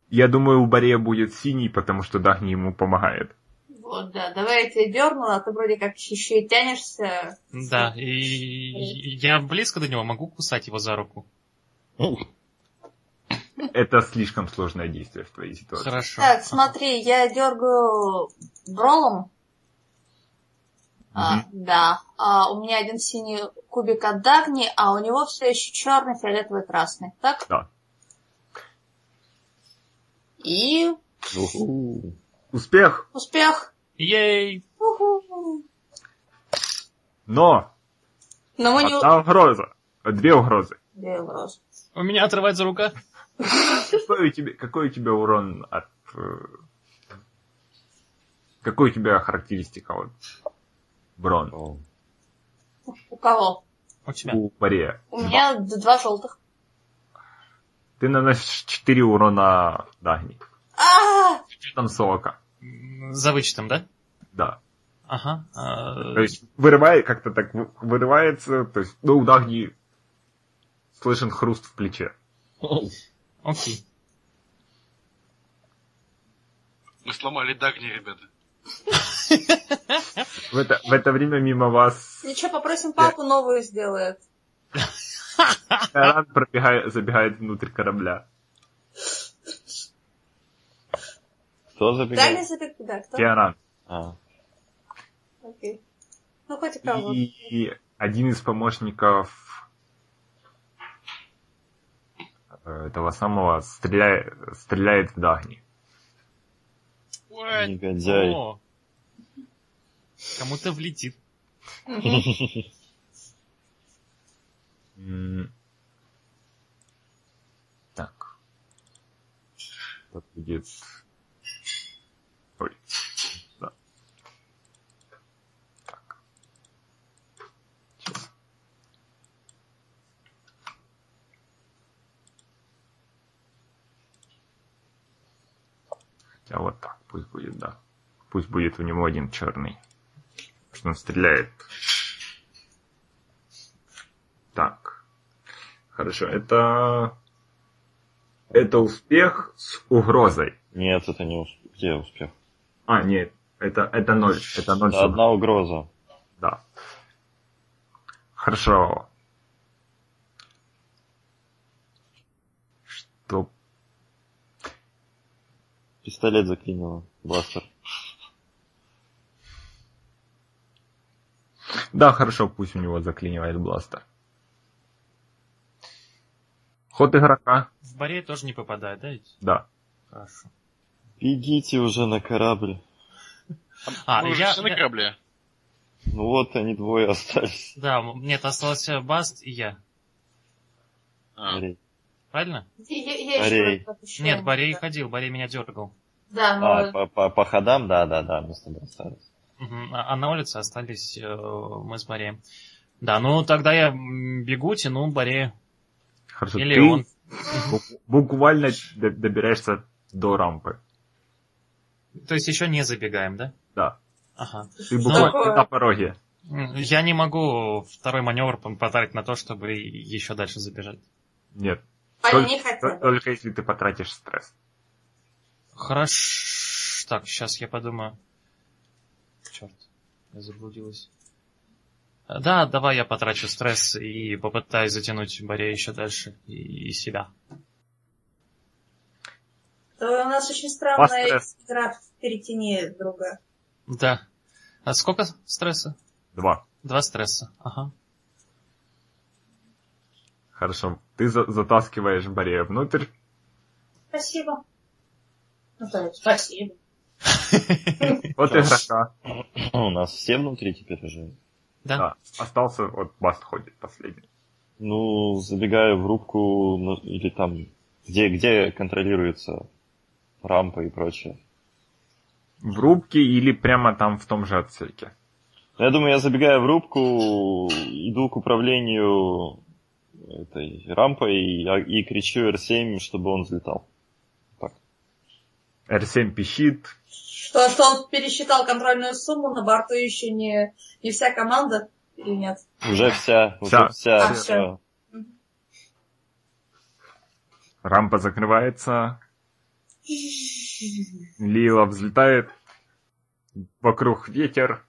Я думаю, у Борея будет синий, потому что Дагни ему помогает. Вот, да. Давай я тебя дерну, а ты вроде как еще и тянешься. Да, и я близко до него, могу кусать его за руку. Это слишком сложное действие в твоей ситуации. Хорошо. Так, смотри, я дергаю бролом. Да. У меня один синий кубик от Дагни, а у него все еще черный, фиолетовый, красный. Так? Да. И... У-ху. Успех! Успех! Ей! У-ху. Но мы не... Одна угроза. Две угрозы. Две угрозы. У меня отрывается рука. Какой у тебя урон от... Какой у тебя характеристика от брон? У кого? У тебя. У Борея. У меня 2 желтых. Ты наносишь 4 урона Дагни. С вычетом сока. За вычетом, да? Да. Ага. То есть вырывается, то есть, ну, у Дагни слышен хруст в плече. Окей. Мы сломали Дагни, ребята. В это время мимо вас... Ничего, попросим папу, новую сделает. Таран забегает внутрь корабля. Кто забегает? Да, кто? Таран. Окей. Ну, хоть и кого. И один из помощников этого самого стреляет в Дагни. Негодяй. Кому-то влетит. Так. Вот будет... Ой. Да. Так. Сейчас. Хотя вот так пусть будет, да. Пусть будет у него один черный. Потому что он стреляет... Так, хорошо, это успех с угрозой. Нет, это не успех. Где успех? Нет, это ноль. Это ноль. Одна угроза. Да. Хорошо. Что? Пистолет заклинило. Бластер. Да, хорошо, пусть у него заклинивает бластер. Ход игрока. В баре тоже не попадает, да? Ведь? Да. Хорошо. Бегите уже на корабль. А я уже на корабле. Ну вот, они двое остались. Да, нет, остался Баст и я. Борей. Правильно? Борей. Нет, Борей ходил, Борей меня дергал. Да, ну... по ходам, да, мы с тобой остались. А на улице остались мы с Бореем. Да, ну тогда я бегу, тяну Борея. Хорошо, или ты он... буквально добираешься до рампы. То есть еще не забегаем, да? Да. Ага. Ты буквально на пороге. Я не могу второй маневр потратить на то, чтобы еще дальше забежать. Нет. Только если ты потратишь стресс. Хорошо. Так, сейчас я подумаю. Черт, я заблудилась. Да, давай я потрачу стресс и попытаюсь затянуть Борея еще дальше и себя. То у нас очень странная игра в перетяни друга. Да. А сколько стресса? 2. 2 стресса, ага. Хорошо. Ты затаскиваешь Борея внутрь. Спасибо. Ну, да, спасибо. Вот игрока. У нас все внутри теперь уже. Да. Остался, вот Баст ходит последний. Ну, забегаю в рубку, или там, где контролируется рампа и прочее. В рубке или прямо там в том же отсеке? Я думаю, я забегаю в рубку, иду к управлению этой рампой и кричу R7, чтобы он взлетал. Так. R7 пищит. Что он пересчитал контрольную сумму, на борту еще не вся команда или нет? Уже вся. Уже вся. Рампа закрывается. Лила взлетает. Вокруг ветер.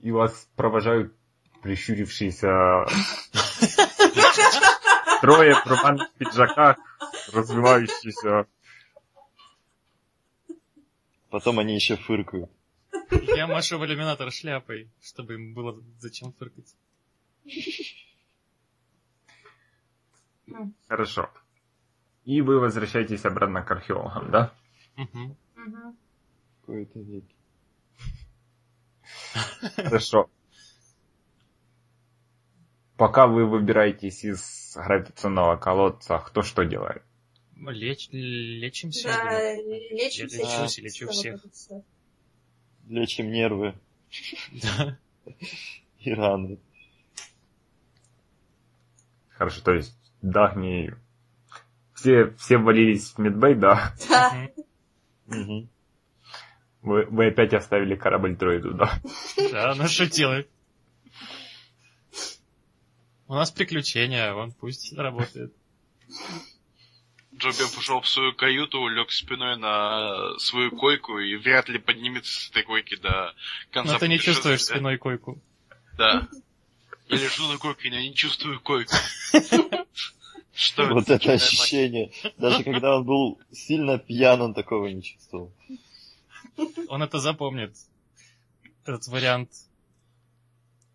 И вас провожают прищурившиеся трое в рваных пиджаках, развивающиеся. Потом они еще фыркают. Я машу в иллюминатор шляпой, чтобы им было зачем фыркать. Хорошо. И вы возвращаетесь обратно к археологам, да? Угу. Какой-то веки. Хорошо. Пока вы выбираетесь из гравитационного колодца, кто что делает? Лечимся? Да, лечимся. Я лечусь и лечу всех. Лечим нервы. Да. И раны. Хорошо, то есть Дагни... Все ввалились в медбэй, да? Да. Угу. Вы опять оставили корабль Дроиду, да? Да, она шутила. У нас приключения, вон пусть работает. Джобин пошел в свою каюту, лег спиной на свою койку и вряд ли поднимется с этой койки до конца. Но ты не чувствуешь спиной койку. Да. Я лежу на койке, я не чувствую койку. Что вот это ощущение. Даже когда он был сильно пьян, он такого не чувствовал. Он это запомнит. Этот вариант.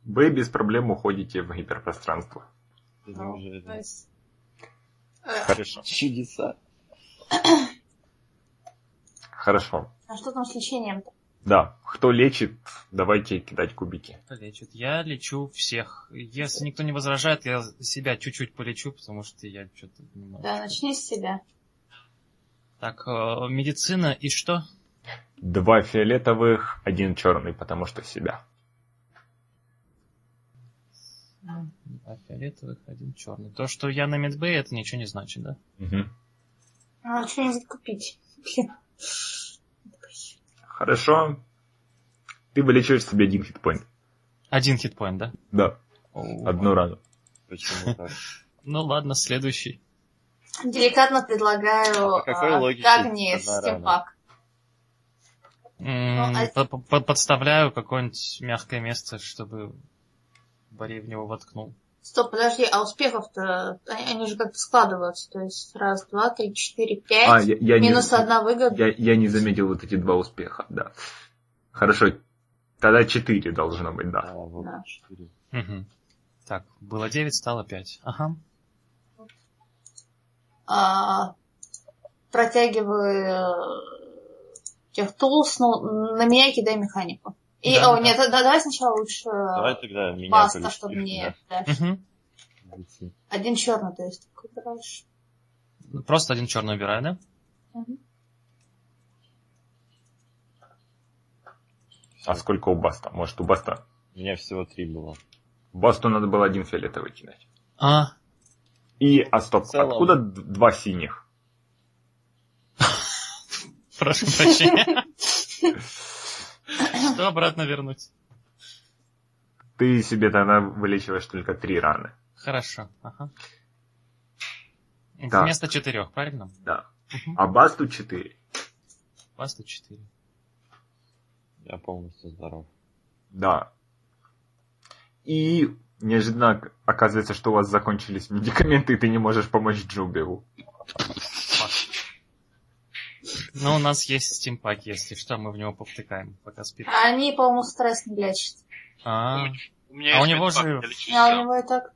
Вы без проблем уходите в гиперпространство. Хорошо. Чудеса. Хорошо. А что там с лечением-то? Да. Кто лечит, давайте кидать кубики. Кто лечит? Я лечу всех. Если никто не возражает, я себя чуть-чуть полечу, потому что я что-то... Да, начни с себя. Так, медицина и что? 2 фиолетовых, 1 черный, потому что себя. 2 фиолетовых, 1 черный. То, что я на медбэй, это ничего не значит, да? Угу. А что-нибудь купить? Хорошо. Ты вылечиваешь себе 1 хитпоинт. 1 хитпоинт, да? Да. Одну рану. Почему так? Ну ладно, следующий. Деликатно предлагаю Дагни стимпак. Подставляю какое-нибудь мягкое место, чтобы Бори в него воткнул. Стоп, подожди, а успехов-то, они же как-то складываются, то есть раз, два, три, четыре, пять, минус одна выгода. Я не заметил вот эти два успеха, да. Хорошо, тогда 4 должно быть, да. А, вот да. 4. Угу. Так, было 9, стало 5. Ага. Протягиваю тех тулс, ну, на меня кидай механику. И, да, нет, да, давай сначала лучше паста, чтобы мне дальше. Угу. Один черный, то есть, как убираешь? Просто один черный убирай, да? Угу. А сколько у Баста? Может, у Баста? У меня всего 3 было. Басту надо было один фиолетовый кидать. А? И, стоп, откуда 2 синих? Прошу прощения. Что обратно вернуть? Ты себе тогда вылечиваешь только 3 раны. Хорошо, ага. Да. Вместо 4, правильно? Да. Угу. А Басту 4. Басту 4. Я полностью здоров. Да. И неожиданно оказывается, что у вас закончились медикаменты, и ты не можешь помочь Джоубеву. Но у нас есть стимпак, если что, мы в него повтыкаем, пока спит. Они, по-моему, стресс не лечат. У меня него же... А у него и так...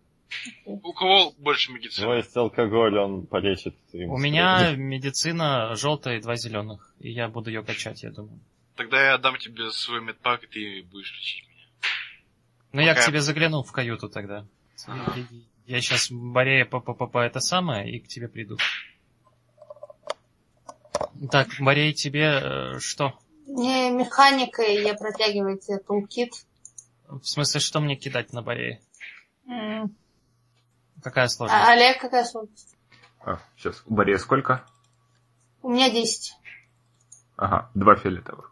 Okay. У кого больше медицины? У него есть алкоголь, он полечит. У меня медицина желтая и 2 зеленых, и я буду ее качать, я думаю. Тогда я отдам тебе свой медпак, и ты будешь лечить меня. Ну, пока. Я к тебе загляну в каюту тогда. Я сейчас Борея это самое, и к тебе приду. Так, Борей, тебе что? Мне механика, и я протягиваю тебе тулкит. В смысле, что мне кидать на Борея? Какая сложность? Олег, какая сложность? Сейчас, у Борея сколько? У меня 10. Ага, 2 фиолетовых.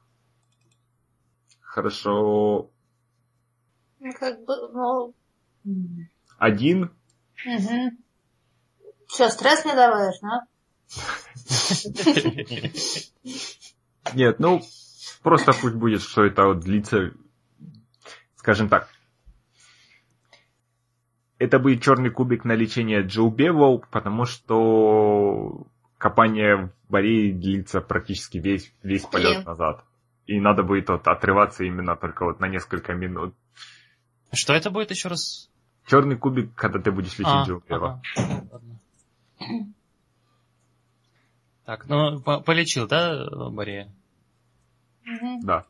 Хорошо. Ну, как бы, ну... 1. Угу. Что, стресс не даваешь, да? Нет, ну, просто пусть будет, что это вот длится, скажем так. Это будет черный кубик на лечение Джоубева, потому что копание в Борее длится практически весь полет назад. И надо будет вот отрываться именно только вот на несколько минут. Что это будет еще раз? Черный кубик, когда ты будешь лечить Джоубева. Ага. Так, ну, полечил, да, Борея? Угу. Да.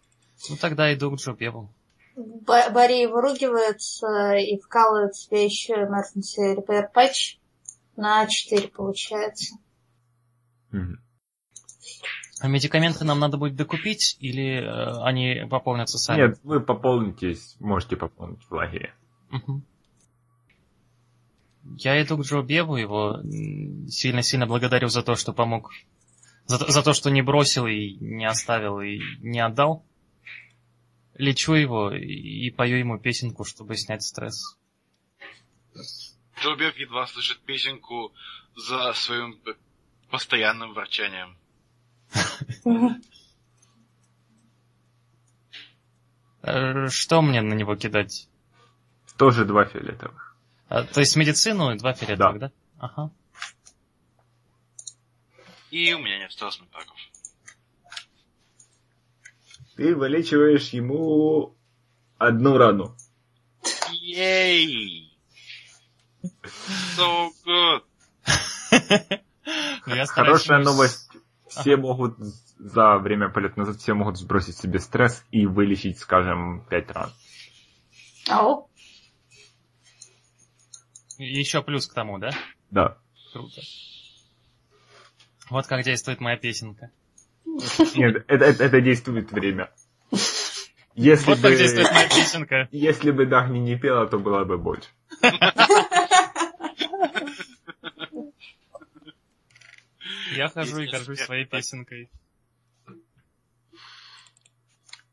Ну, тогда иду к Джоубеву. Борея выругивается и вкалывает себе еще emergency repair patch на 4, получается. Угу. А медикаменты нам надо будет докупить, или они пополнятся сами? Нет, вы пополнитесь, можете пополнить в лагере. Угу. Я иду к Джоубеву, его сильно-сильно благодарю за то, что помог. За то, что не бросил и не оставил, и не отдал. Лечу его и пою ему песенку, чтобы снять стресс. Джоубев едва слышит песенку за своим постоянным ворчанием. Что мне на него кидать? Тоже 2 фиолетовых. То есть медицину и 2 фиолетовых, да? Ага. И у меня нет осталось медпаков. Ты вылечиваешь ему 1 рану. Ей! So good! Хорошая новость. Все могут за время полета назад, все могут сбросить себе стресс и вылечить, скажем, 5 ран. Ау. Еще плюс к тому, да? Да. Круто. Вот как действует моя песенка. Нет, это действует время. Если вот бы, как действует моя песенка. Если бы Дагни не пела, то была бы больше. Я хожу и горжусь своей песенкой.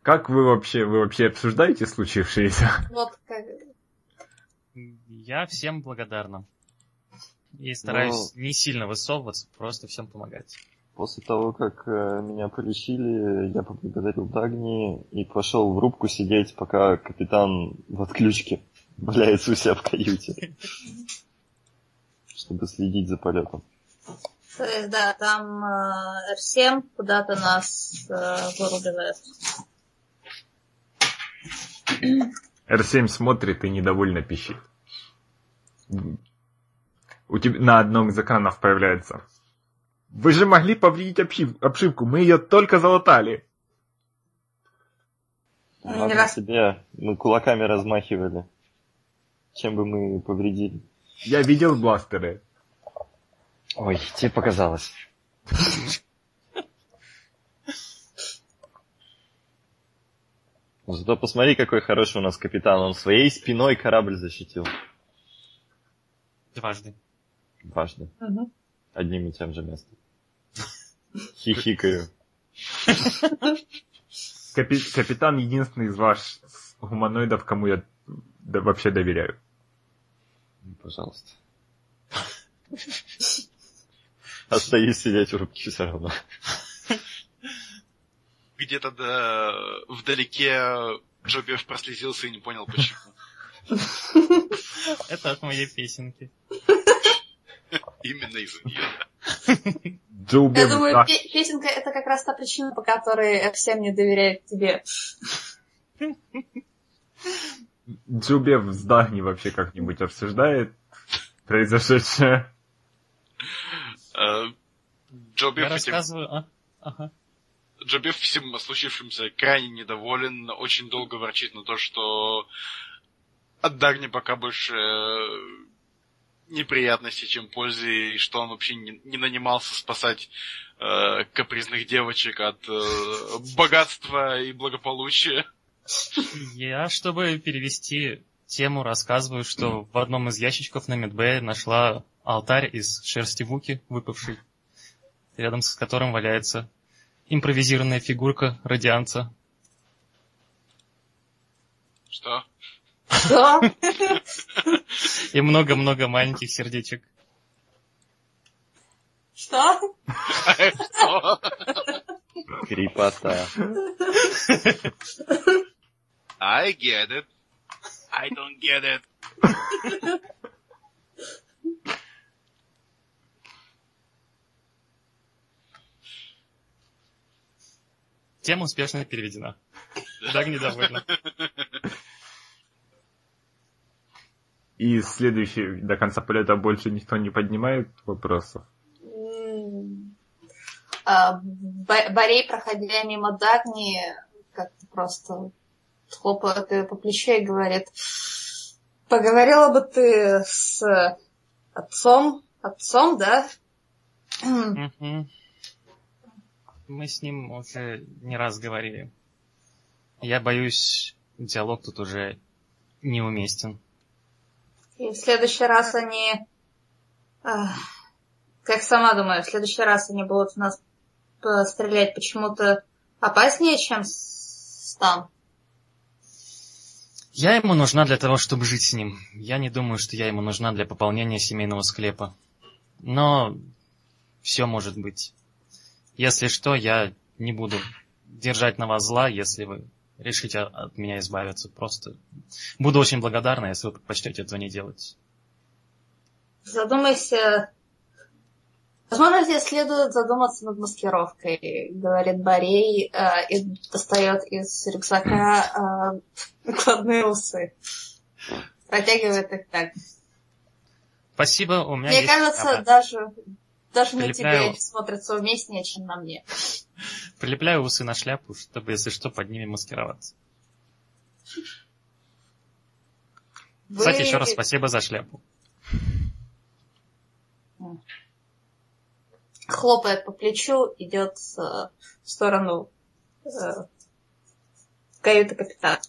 Как вы вообще обсуждаете случившееся? Вот как... Я всем благодарна. И стараюсь не сильно высовываться, просто всем помогать. После того, как меня полечили, я поблагодарил Дагни и пошел в рубку сидеть, пока капитан в отключке. валяется у себя в каюте, чтобы следить за полетом. Да, там R7 куда-то нас вырубивает. R7 смотрит и недовольно пищит. У тебя на одном из экранов появляется: вы же могли повредить обшивку, мы ее только залатали. Мы кулаками размахивали. Чем бы мы повредили? Я видел бластеры. Ой, тебе показалось. Зато посмотри, какой хороший у нас капитан. Он своей спиной корабль защитил. Дважды. Угу. Одним и тем же местом. Хихикаю. Капитан единственный из вас гуманоидов, кому я вообще доверяю. Пожалуйста. Остаюсь сидеть в рубке все равно. Где-то вдалеке Джобев прослезился и не понял, почему. Это от моей песенки. Именно из-за нее. Я думаю, песенка — это как раз та причина, по которой всем не доверяет тебе. Джубев с Дагни вообще как-нибудь обсуждает произошедшее? Я рассказываю... Джубев всем случившимся крайне недоволен, очень долго ворчит на то, что от Дагни пока больше... неприятности, чем пользы, и что он вообще не нанимался спасать капризных девочек от богатства и благополучия. Я, чтобы перевести тему, рассказываю, что в одном из ящичков на Медбэе нашла алтарь из шерсти Вуки, выпавший, рядом с которым валяется импровизированная фигурка радианца. Что? И много-много маленьких сердечек. Что? Крипота. I get it. I don't get it. Тема успешно переведена. Дагни довольна. И следующий, до конца полета больше никто не поднимает вопросов? Борей, проходя мимо Дагни, как-то просто хлопает ее по плечу и говорит: поговорила бы ты с отцом, да? Мы с ним уже не раз говорили. Я боюсь, диалог тут уже неуместен. И в следующий раз они... Как сама думаю, в следующий раз они будут в нас стрелять почему-то опаснее, чем там. Я ему нужна для того, чтобы жить с ним. Я не думаю, что я ему нужна для пополнения семейного склепа. Но все может быть. Если что, я не буду держать на вас зла, если вы... решите от меня избавиться. Просто буду очень благодарна, если вы предпочтете этого не делать. Задумайся. Возможно, тебе следует задуматься над маскировкой, говорит Борей, и достает из рюкзака накладные усы. Протягивает их так. Спасибо, у меня есть... Мне кажется, даже на тебе они смотрятся уместнее, чем на мне. Прилепляю усы на шляпу, чтобы, если что, под ними маскироваться. Кстати, еще раз спасибо за шляпу. Хлопает по плечу, идет в сторону каюты капитана.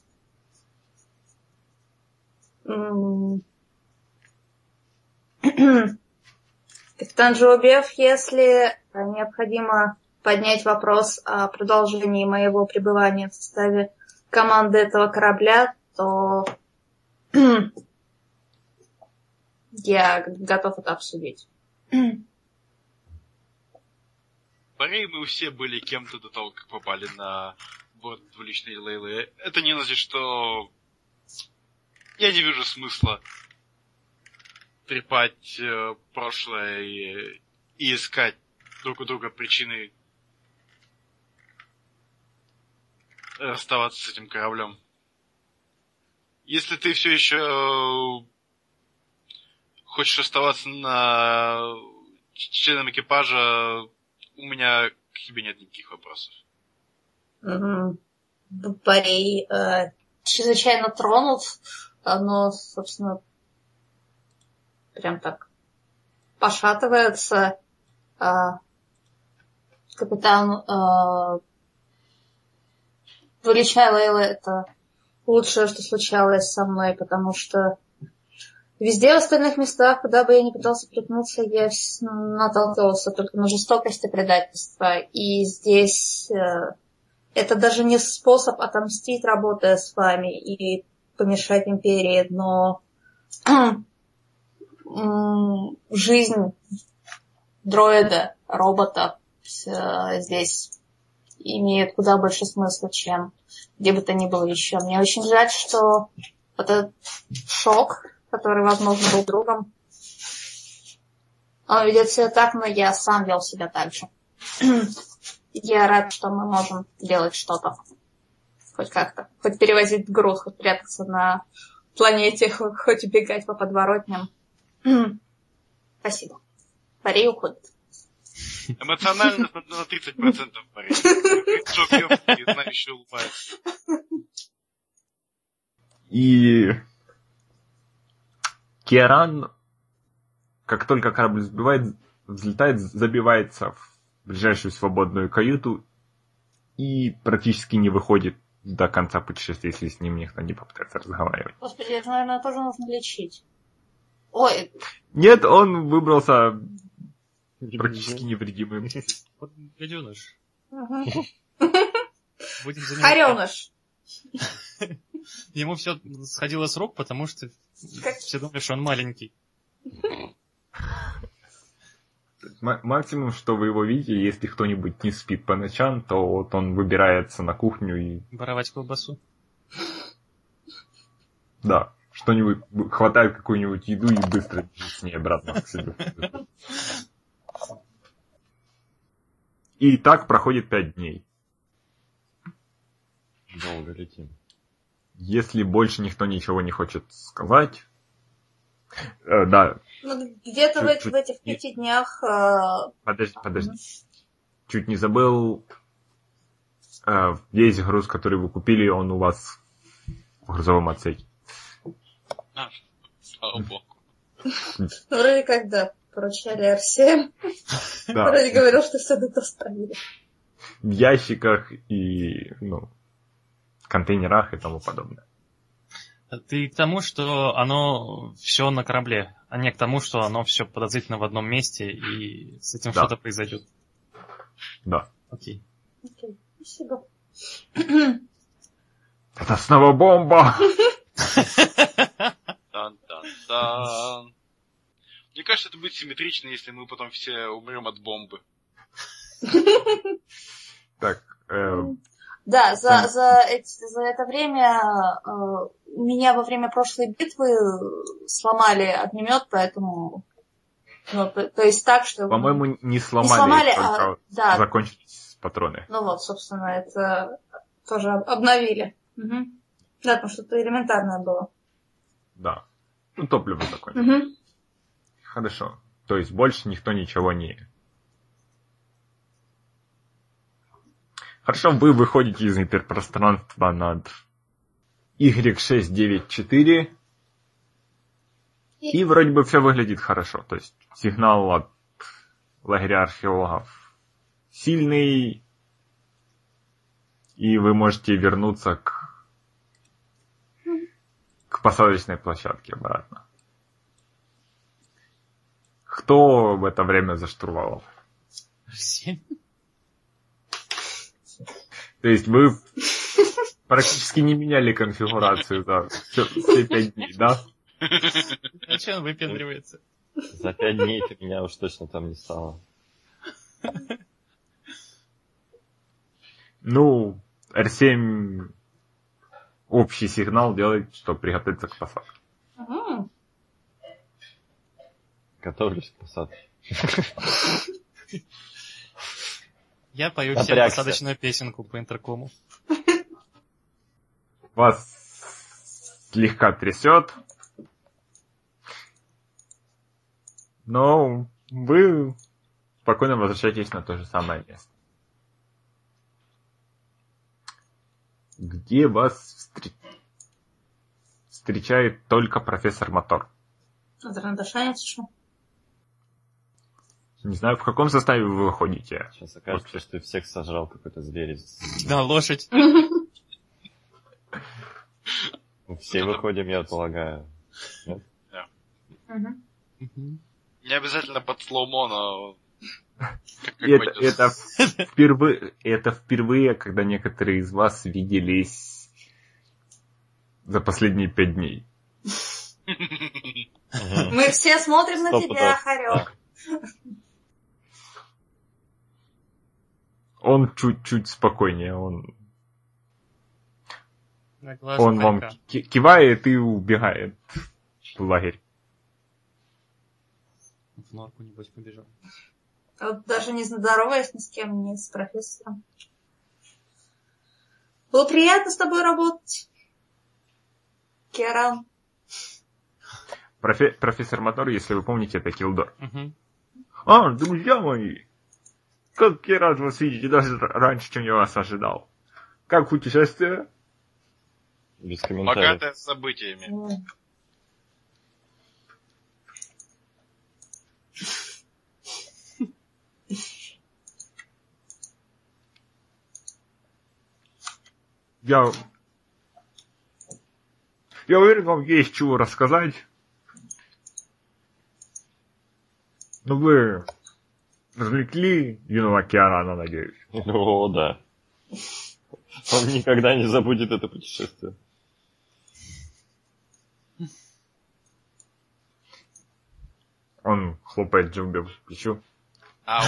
Капитан Джоубев, если необходимо поднять вопрос о продолжении моего пребывания в составе команды этого корабля, то я готов это обсудить. Борей, мы все были кем-то до того, как попали на борт Двуличной Лейлы. Это не значит, что Я не вижу смысла трепать прошлое и искать друг у друга причины расставаться с этим кораблем. Если ты все еще хочешь оставаться на членом экипажа, у меня к тебе нет никаких вопросов. Барри чрезвычайно тронут, но, собственно, прям так пошатывается. Капитан Двуличная Лейла — это лучшее, что случалось со мной, потому что везде в остальных местах, куда бы я ни пытался приткнуться, я наталкивался только на жестокость и предательство. И здесь это даже не способ отомстить, работая с вами и помешать империи, но жизнь дроида, робота здесь имеет куда больше смысла, чем где бы то ни было еще. Мне очень жаль, что вот этот Шок, который, возможно, был другом, он ведет себя так, но я сам вел себя так же. Я рад, что мы можем делать что-то. Хоть как-то. Хоть перевозить груз, хоть прятаться на планете, хоть убегать по подворотням. Спасибо. Пари уходит. Эмоционально на 30% пари. Шок ёбки, знающий улыбается. И Киаран, как только корабль взлетает, забивается в ближайшую свободную каюту и практически не выходит до конца путешествия, если с ним никто не попытается разговаривать. Господи, это, наверное, тоже нужно лечить. Ой. Нет, он выбрался практически невредимым. Вот гаденыш. Хареныш. Ему все сходило с рук, потому что все думали, что он маленький. Максимум, что вы его видите, если кто-нибудь не спит по ночам, то вот он выбирается на кухню и... Воровать колбасу. Да, что-нибудь, хватает какую-нибудь еду и быстро бежит с ней обратно к себе. И так проходит 5 дней. Долго летим. Если больше никто ничего не хочет сказать... да. Ну, где-то в этих 5 днях... Подожди. Чуть не забыл. Весь груз, который вы купили, он у вас в грузовом отсеке. Слава богу. Вроде как, да. Поручали R7. Вроде говорил, что все доставили. В ящиках и контейнерах и тому подобное. Ты к тому, что оно все на корабле, а не к тому, что оно все подозрительно в одном месте, и с этим что-то произойдет. Да. Окей. Спасибо. Это снова бомба! Тан-тан-тан. Мне кажется, это будет симметрично, если мы потом все умрем от бомбы. Так, да, за это время меня во время прошлой битвы сломали огнемет, поэтому... То есть так, что... По-моему, не сломали закончились патроны. Ну вот, собственно, это тоже обновили. Угу. Да, потому что это элементарное было. Да. Ну, топливо закончилось. Угу. Хорошо. То есть больше никто ничего не... Хорошо, вы выходите из гиперпространства над Y694, и вроде бы все выглядит хорошо. То есть сигнал от лагеря археологов сильный, и вы можете вернуться к посадочной площадке обратно. Кто в это время за штурвалом? Все. То есть вы практически не меняли конфигурацию все 5 дней, да? А че он выпендривается? За 5 дней ты меня уж точно там не стало. R7 общий сигнал делает, что приготовиться к посадке. Угу. Готовлюсь к посадке. Я пою всем посадочную песенку по интеркому. Вас слегка трясет. Но вы спокойно возвращаетесь на то же самое место. Где вас встречает только профессор Мотор. Разрандашается, что? Не знаю, в каком составе вы выходите. Сейчас окажется, вот. Что всех сожрал какой-то зверь. Да, лошадь. Все выходим, я полагаю. Не обязательно под слоумо, но... Это впервые, когда некоторые из вас виделись за последние 5 дней. Мы все смотрим на тебя, Харек. Он чуть-чуть спокойнее, он вам кивает и убегает в лагерь. В норку, небось, побежал. Вот даже не здороваясь ни с кем, ни с профессором. Было приятно с тобой работать, Керан. Профессор Мотор, если вы помните, это Килдор. Угу. А, друзья мои! Как я рад вас видеть, даже раньше, чем я вас ожидал. Как путешествие? Без комментариев. Богатое событиями. Я уверен, вам есть чего рассказать. Ну вы развлекли юного Киарана, надеюсь. О, да. Он никогда не забудет это путешествие. Он хлопает Джоубеву в плечо. Ау.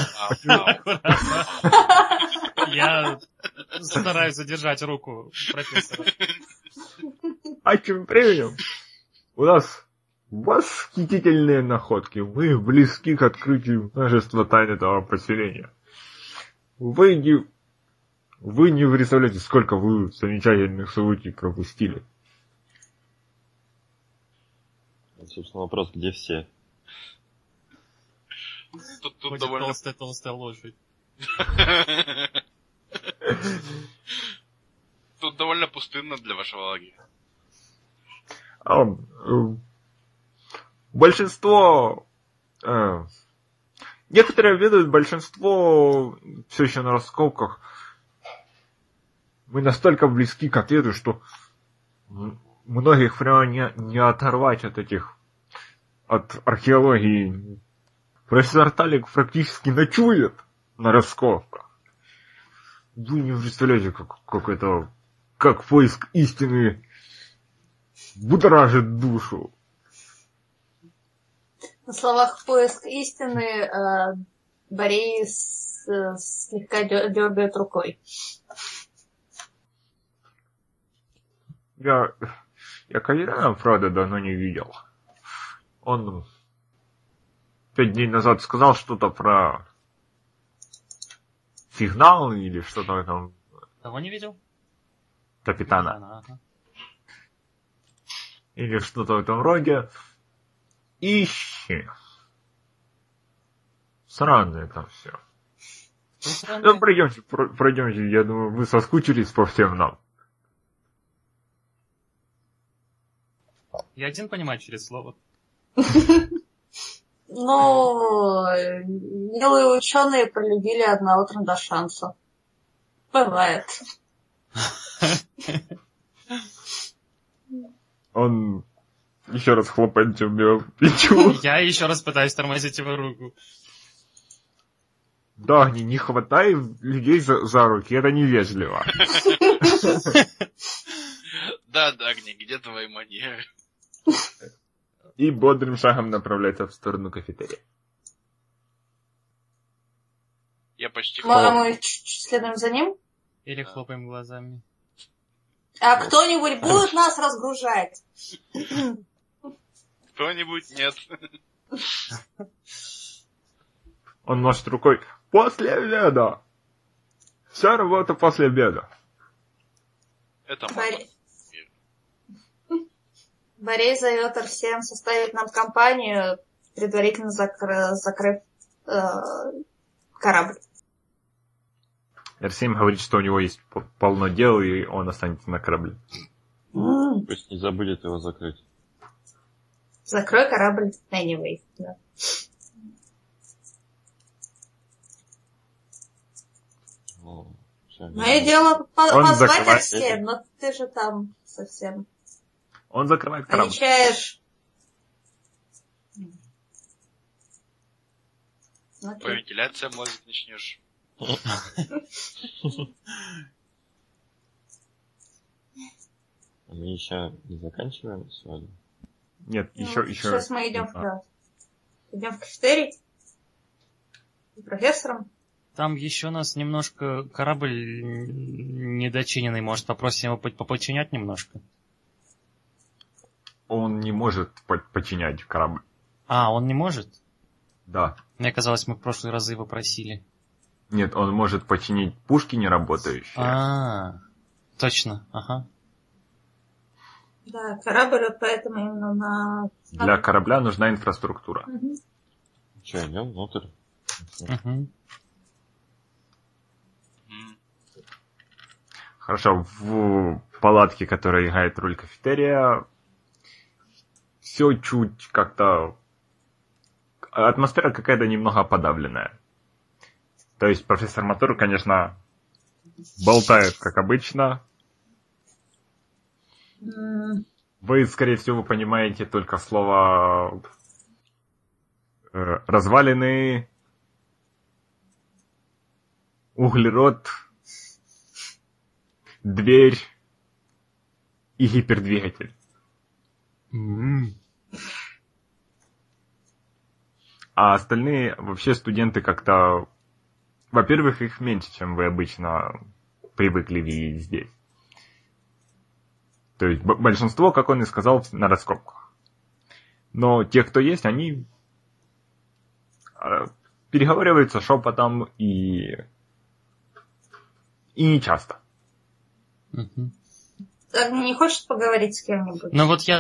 Я стараюсь задержать руку профессора. А тем временем у нас... Восхитительные находки. Мы близки к открытию множества тайн этого поселения. Вы не представляете, сколько вы замечательных событий пропустили. Собственно, вопрос, где все? Тут довольно толстая лошадь. Тут довольно пустынно для вашего лагеря. Большинство... некоторые ведают, большинство все еще на раскопках. Мы настолько близки к ответу, что многих прямо не оторвать от археологии. Профессор Таллик практически ночует на раскопках. Вы не представляете, как поиск истины будоражит душу. На словах «поиск истины» Борис слегка дергает рукой. Я Калерана, правда, давно не видел. Он 5 дней назад сказал что-то про сигнал или что-то там. Кого не видел? Капитана. Ага. Или что-то в этом роде. Ищи. Странное там все. Ну, пройдемте, я думаю, вы соскучились по всем нам. Я один понимаю через слово. Ну, милые ученые полюбили одного трандашанца. Бывает. Он... Еще раз хлопать тебе в плечо. Я еще раз пытаюсь тормозить его руку. Да, не хватай людей за руки, это невежливо. Да, Дагни, где твои манеры? И бодрым шагом направляется в сторону кафетерия. Я почти... Мы следуем за ним? Или хлопаем глазами? А кто-нибудь будет нас разгружать? Кто-нибудь нет. Он машет рукой. После обеда. Вся работа после обеда. Это мало. Борей зовет R7 составить нам компанию, предварительно закрыв корабль. R7 говорит, что у него есть полно дел, и он останется на корабле. Пусть не забудет его закрыть. Закрой корабль anyway. Да. Мое дело позвать R7, но ты же там совсем. Он закрывает корабль. Отвечаешь. По вентиляции, может, начнешь. Мы еще не заканчиваем сегодня? Нет, еще. Сейчас мы идем вперед. Идем в кафетерий. С профессором. Там еще нас немножко корабль недочиненный, может, попросим его попочинять немножко? Он не может починять корабль. А, он не может? Да. Мне казалось, мы в прошлые разы его просили. Нет, он может починить пушки неработающие. А, точно, ага. Да, корабль, поэтому именно на... Для корабля нужна инфраструктура. Угу. Че, идем внутрь? Угу. Хорошо, в палатке, которая играет роль кафетерия, все чуть как-то... Атмосфера какая-то немного подавленная. То есть профессор Мотор, конечно, болтает, как обычно. Вы, скорее всего, понимаете только слово развалины, углерод, дверь и гипердвигатель. А остальные вообще студенты как-то... Во-первых, их меньше, чем вы обычно привыкли видеть здесь. То есть большинство, как он и сказал, на раскопках. Но те, кто есть, они переговариваются шепотом и не часто. Угу. Не хочешь поговорить с кем-нибудь? Ну вот я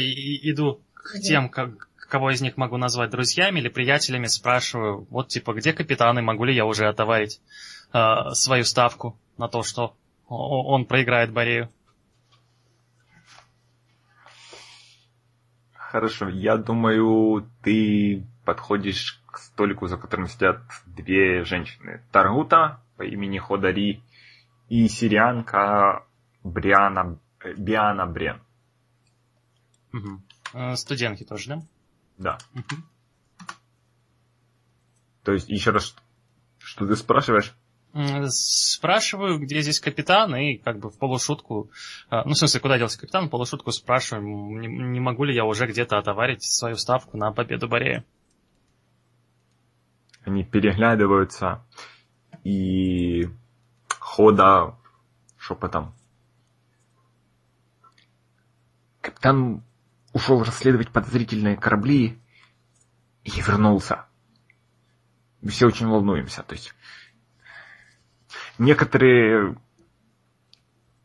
иду к тем, как... кого из них могу назвать друзьями или приятелями, спрашиваю, вот типа, где капитан, и могу ли я уже отоварить свою ставку на то, что он проиграет Борею? Хорошо, я думаю, ты подходишь к столику, за которым сидят две женщины. Таргута по имени Ходари и сирианка Бриана Брен. Угу. Студентки тоже, да? Да. То есть, еще раз, что ты спрашиваешь? Спрашиваю, где здесь капитан, и как бы в полушутку, ну, в смысле, куда делся капитан, в полушутку спрашиваю, не могу ли я уже где-то отоварить свою ставку на победу Борея. Они переглядываются, и Хода шепотом. Капитан... Ушел расследовать подозрительные корабли и вернулся. Мы все очень волнуемся. То есть некоторые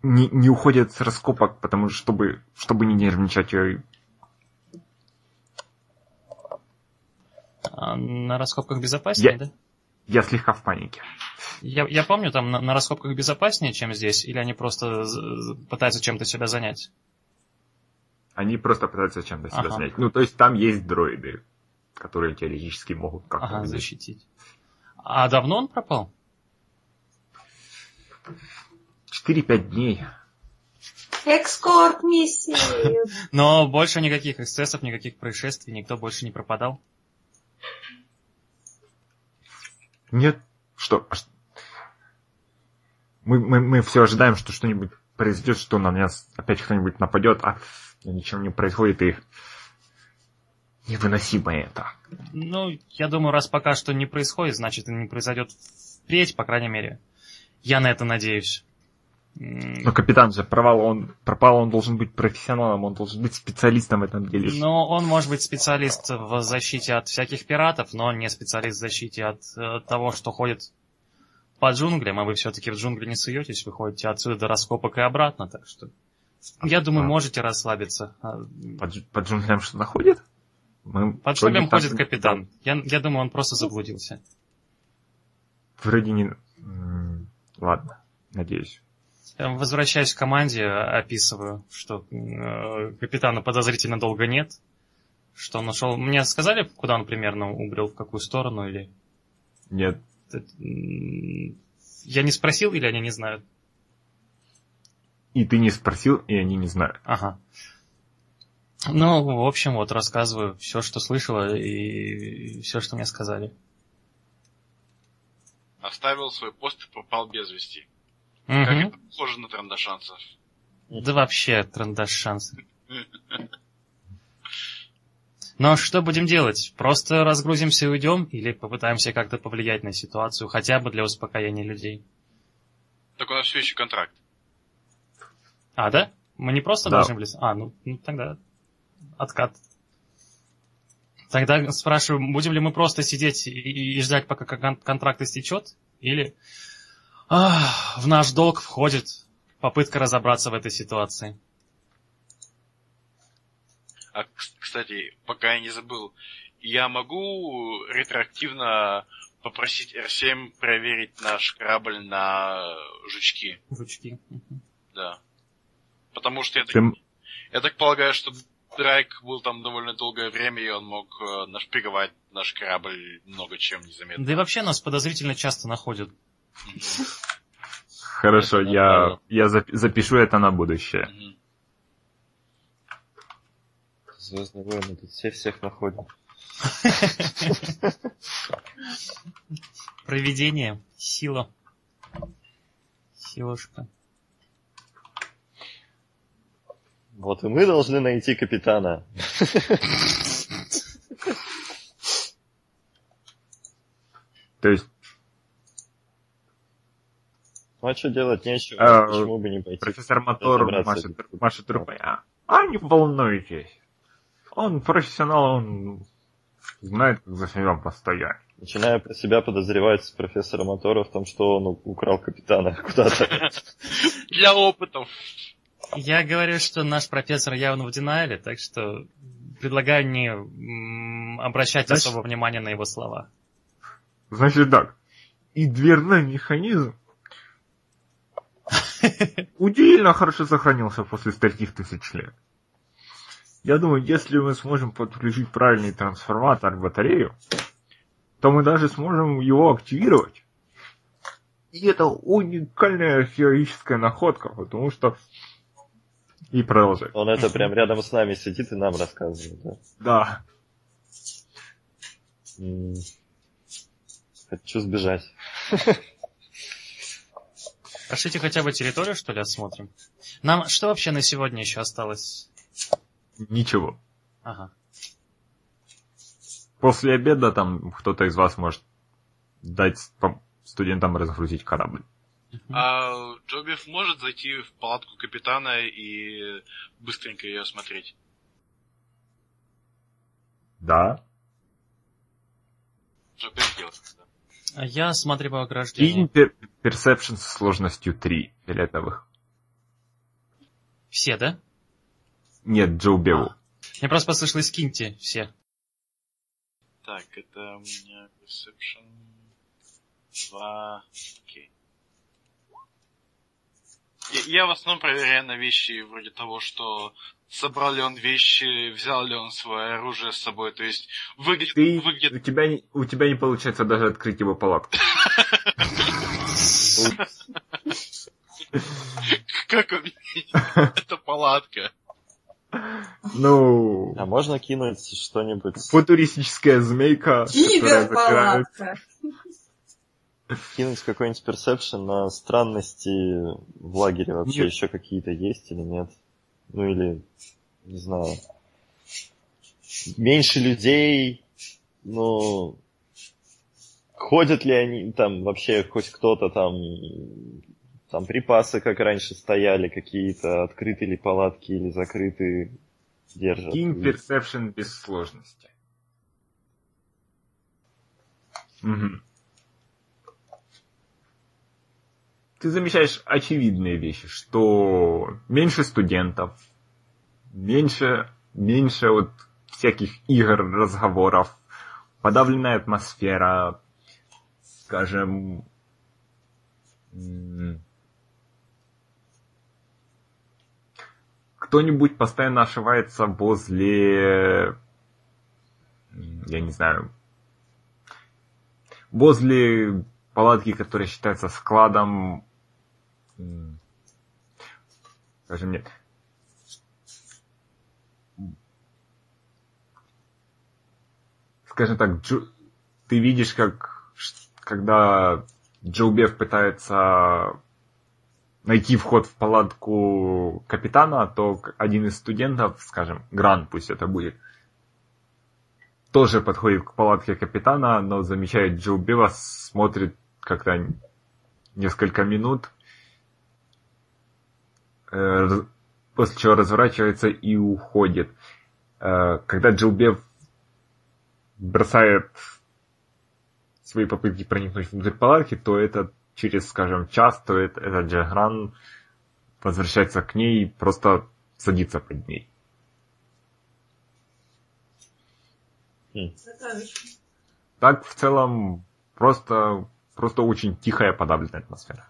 не уходят с раскопок, потому что чтобы не нервничать. А на раскопках безопаснее, да? Я слегка в панике. Я помню, там на раскопках безопаснее, чем здесь, или они просто пытаются чем-то себя занять? Они просто пытаются чем-то себя занять. Ну, то есть там есть дроиды, которые теоретически могут как-то... защитить. А давно он пропал? 4-5 дней. Экскорт миссии. Но больше никаких эксцессов, никаких происшествий, никто больше не пропадал? Нет. Что? Мы все ожидаем, что что-нибудь произойдет, что на нас опять кто-нибудь нападет, а... Ничего не происходит, и невыносимо это. Ну, я думаю, раз пока что не происходит, значит, и не произойдет впредь, по крайней мере. Я на это надеюсь. Но капитан же пропал, он должен быть профессионалом, он должен быть специалистом в этом деле. Ну, он может быть специалист в защите от всяких пиратов, но не специалист в защите от того, что ходит по джунглям, а вы все-таки в джунгли не суетесь, вы ходите отсюда до раскопок и обратно, так что я думаю, можете расслабиться. По джунглям что-то ходит? По джунглям ходит капитан. Я думаю, он просто заблудился. Вроде не... Ладно, надеюсь. Возвращаясь к команде, описываю, что капитана подозрительно долго нет, что он ушел. Мне сказали, куда он примерно убрел, в какую сторону или... Нет. Я не спросил или они не знают? И ты не спросил, и они не знают. Ага. Ну, в общем, вот рассказываю все, что слышала и все, что мне сказали. Оставил свой пост и пропал без вести. Как это похоже на трандашанцев? Да вообще трандашанцев. Но что будем делать? Просто разгрузимся и уйдем? Или попытаемся как-то повлиять на ситуацию, хотя бы для успокоения людей? Так у нас все еще контракт. А, да? Мы не просто должны влезть? А, ну тогда откат. Тогда спрашиваю, будем ли мы просто сидеть и ждать, пока контракт истечет? Или... в наш долг входит попытка разобраться в этой ситуации. А, кстати, пока я не забыл, я могу ретроактивно попросить R7 проверить наш корабль на жучки? Жучки. Да. Потому что я так полагаю, что Драйк был там довольно долгое время, и он мог нашпиговать наш корабль много чем незаметно. Да и вообще нас подозрительно часто находят. Хорошо, я запишу это на будущее. Звездные войны, тут всех находим. Провидение, сила. Силушка. Вот и мы должны найти капитана. То есть а что делать? Нечего, почему бы не пойти? Профессор Мотор машет рукой. А не волнуйтесь. Он профессионал, он знает, как за себя постоять. Начинаю про себя подозревать профессора Мотора в том, что он украл капитана куда-то. Для опытов. Я говорю, что наш профессор явно в динайле, так что предлагаю не обращать особо внимания на его слова. Значит так, и дверной механизм удивительно хорошо сохранился после стольких тысяч лет. Я думаю, если мы сможем подключить правильный трансформатор, батарею, то мы даже сможем его активировать. И это уникальная археологическая находка, потому что... И продолжай. Он это прям рядом с нами сидит и нам рассказывает, да? Да. Хочу сбежать. Прошлите хотя бы территорию, что ли, осмотрим? Нам что вообще на сегодня еще осталось? Ничего. Ага. После обеда там кто-то из вас может дать студентам разгрузить корабль. А Джоубев может зайти в палатку капитана и быстренько ее осмотреть? Да. Джоубев делает. А я смотрю по ограждению. И Perception со сложностью 3 фиолетовых. Все, да? Нет, Джоубеву. Мне просто послышалось, киньте все. Так, это у меня Perception 2. Окей. Я в основном проверяю на вещи вроде того, что собрал ли он вещи, взял ли он свое оружие с собой, то есть выглядит... У тебя не получается даже открыть его палатку. Как у меня? Это палатка. Ну... А можно кинуть что-нибудь? Футуристическая змейка, которая закрывает... Кинуть какой-нибудь персепшн на странности в лагере вообще еще какие-то есть или нет? Ну или, не знаю, меньше людей, ну, ходят ли они там вообще хоть кто-то там, Там припасы, как раньше, стояли, какие-то открытые ли палатки или закрытые держат. Кинь персепшн без сложности. Угу. Ты замечаешь очевидные вещи, что меньше студентов, меньше вот всяких игр, разговоров, подавленная атмосфера, скажем, кто-нибудь постоянно ошивается возле, я не знаю, возле палатки, которая считается складом, скажем, нет. Скажем так, ты видишь, как когда Джоубев пытается найти вход в палатку капитана, то один из студентов, скажем, Гран, пусть это будет, тоже подходит к палатке капитана, но замечает Джоубева, смотрит как-то несколько минут, после чего разворачивается и уходит. Когда Джоубев бросает свои попытки проникнуть внутрь палатки, то это через, скажем, час, то это Джагран возвращается к ней и просто садится под ней. Так, в целом, просто очень тихая, подавленная атмосфера.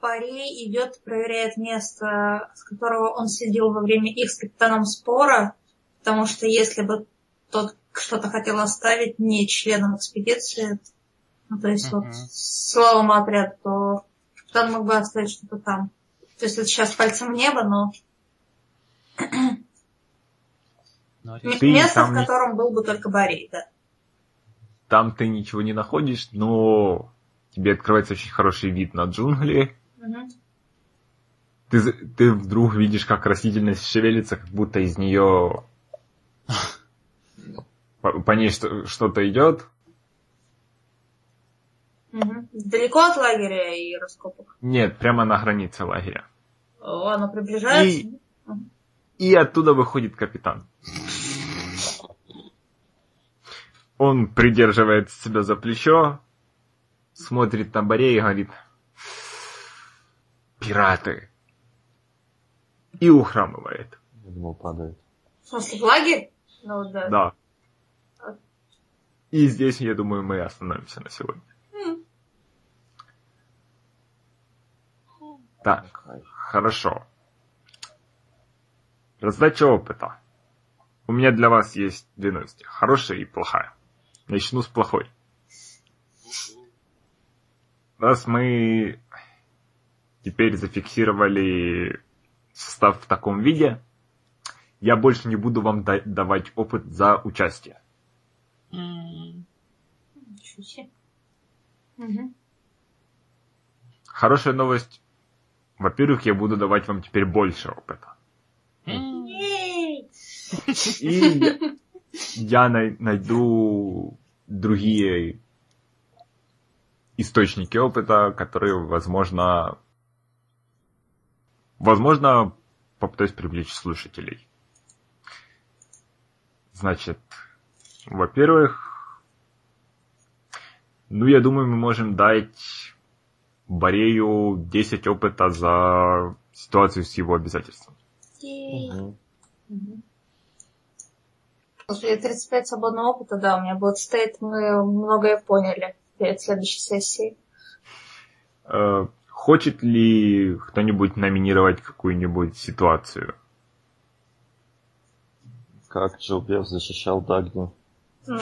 Борей идет, проверяет место, с которого он сидел во время их с капитаном спора, потому что если бы тот что-то хотел оставить не членом экспедиции, ну, то есть вот славом отряд, то капитан мог бы оставить что-то там. То есть это сейчас пальцем в небо, но... место, в котором был бы только Борей, да. Там ты ничего не находишь, но тебе открывается очень хороший вид на джунгли. Ты вдруг видишь, как растительность шевелится, как будто из нее... По ней что-то идет. Далеко от лагеря и раскопок? Нет, прямо на границе лагеря. Оно приближается? И оттуда выходит капитан. Он придерживает себя за плечо, смотрит на Борей и говорит: «Пираты!» И ухрамывает. Я думал, падает. В смысле, в лагерь? Ну, да. Да. И здесь, я думаю, мы остановимся на сегодня. Так, хорошо. Раздача опыта. У меня для вас есть две новости. Хорошая и плохая. Начну с плохой. Раз мы теперь зафиксировали состав в таком виде, я больше не буду вам давать опыт за участие. Хорошая новость. Во-первых, я буду давать вам теперь больше опыта. И я найду другие источники опыта, которые, возможно, попытаюсь привлечь слушателей. Значит, во-первых, я думаю, мы можем дать Борею 10 опыта за ситуацию с его обязательством. После 35 свободного опыта, да, у меня будет стоять, мы многое поняли перед следующей сессией. Хочет ли кто-нибудь номинировать какую-нибудь ситуацию? Как Джоубев защищал Дагни? И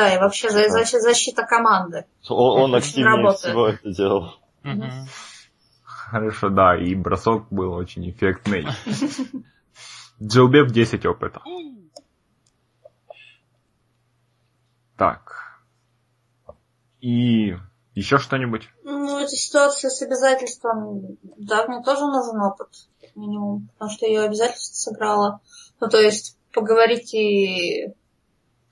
да, и вообще защита команды. Он активнее всего это делал. Хорошо, да, и бросок был очень эффектный. Джоубев 10 опыта. Так. И еще что-нибудь? Эта ситуация с обязательством. Да, мне тоже нужен опыт. Минимум. Потому что ее обязательство сыграло. То есть поговорить и...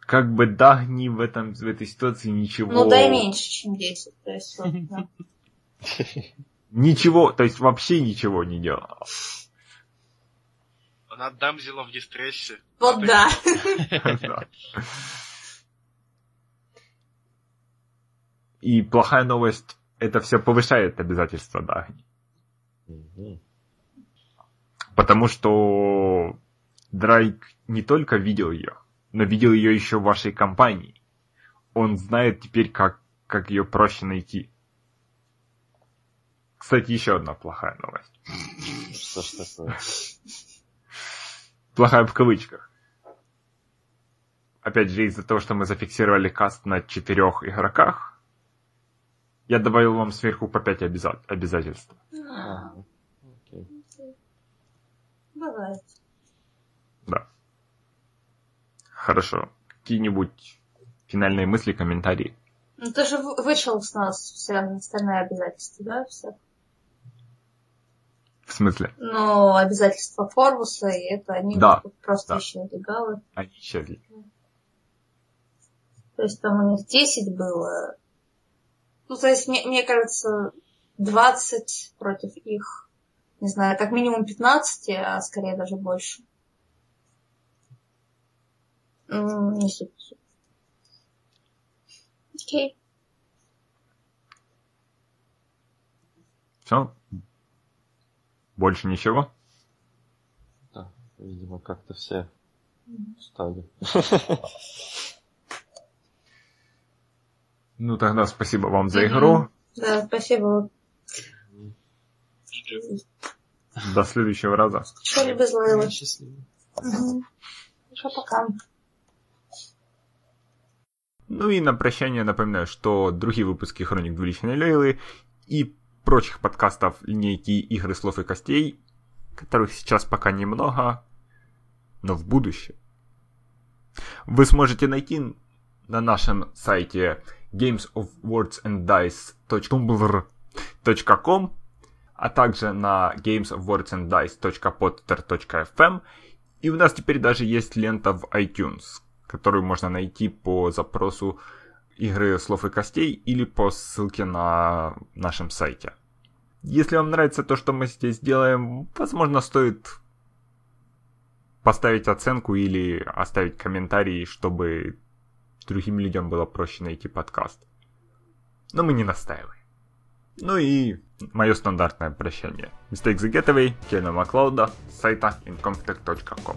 Как бы Дагни в этой ситуации ничего... дай меньше, чем 10. То есть, вот, да. Ничего, то есть вообще ничего не делала. Она дамзела в дистрессе. Вот да. И плохая новость, это все повышает обязательства Дагни. Потому что Драйк не только видел ее, но видел ее еще в вашей компании. Он знает теперь, как ее проще найти. Кстати, еще одна плохая новость. Что ж такое? Плохая в кавычках. Опять же, из-за того, что мы зафиксировали каст на 4 игроках, я добавил вам сверху по 5 обязательств. Бывает. Да. Хорошо. Какие-нибудь финальные мысли, комментарии? Ну, ты же вышел с нас все остальные обязательства, да? Все. В смысле? Ну, обязательства Форвуса, и это они просто исчезли, галы. Они исчезли. То есть там у них 10 было. Ну, то есть, мне кажется, 20 против их, не знаю, как минимум 15, а скорее даже больше. Не суть. Окей. Все? Больше ничего? Да, видимо, как-то все устали. Ну, тогда спасибо вам за игру. Да, спасибо. До следующего раза. Что-либо злое. Еще пока. Ну и на прощание напоминаю, что другие выпуски «Хроник Двуличной Лейлы» и прочих подкастов линейки «Игры слов и костей», которых сейчас пока немного, но в будущем, вы сможете найти на нашем сайте gamesofwordsanddice.tumblr.com, а также на gamesofwordsanddice.podster.fm, и у нас теперь даже есть лента в iTunes, которую можно найти по запросу «Игры слов и костей» или по ссылке на нашем сайте. Если вам нравится то, что мы здесь делаем, возможно, стоит поставить оценку или оставить комментарий, чтобы другим людям было проще найти подкаст. Но мы не настаиваем. Ну и мое стандартное прощание. Mistake the Getaway, Kevin MacLeod, с сайта inconflict.com.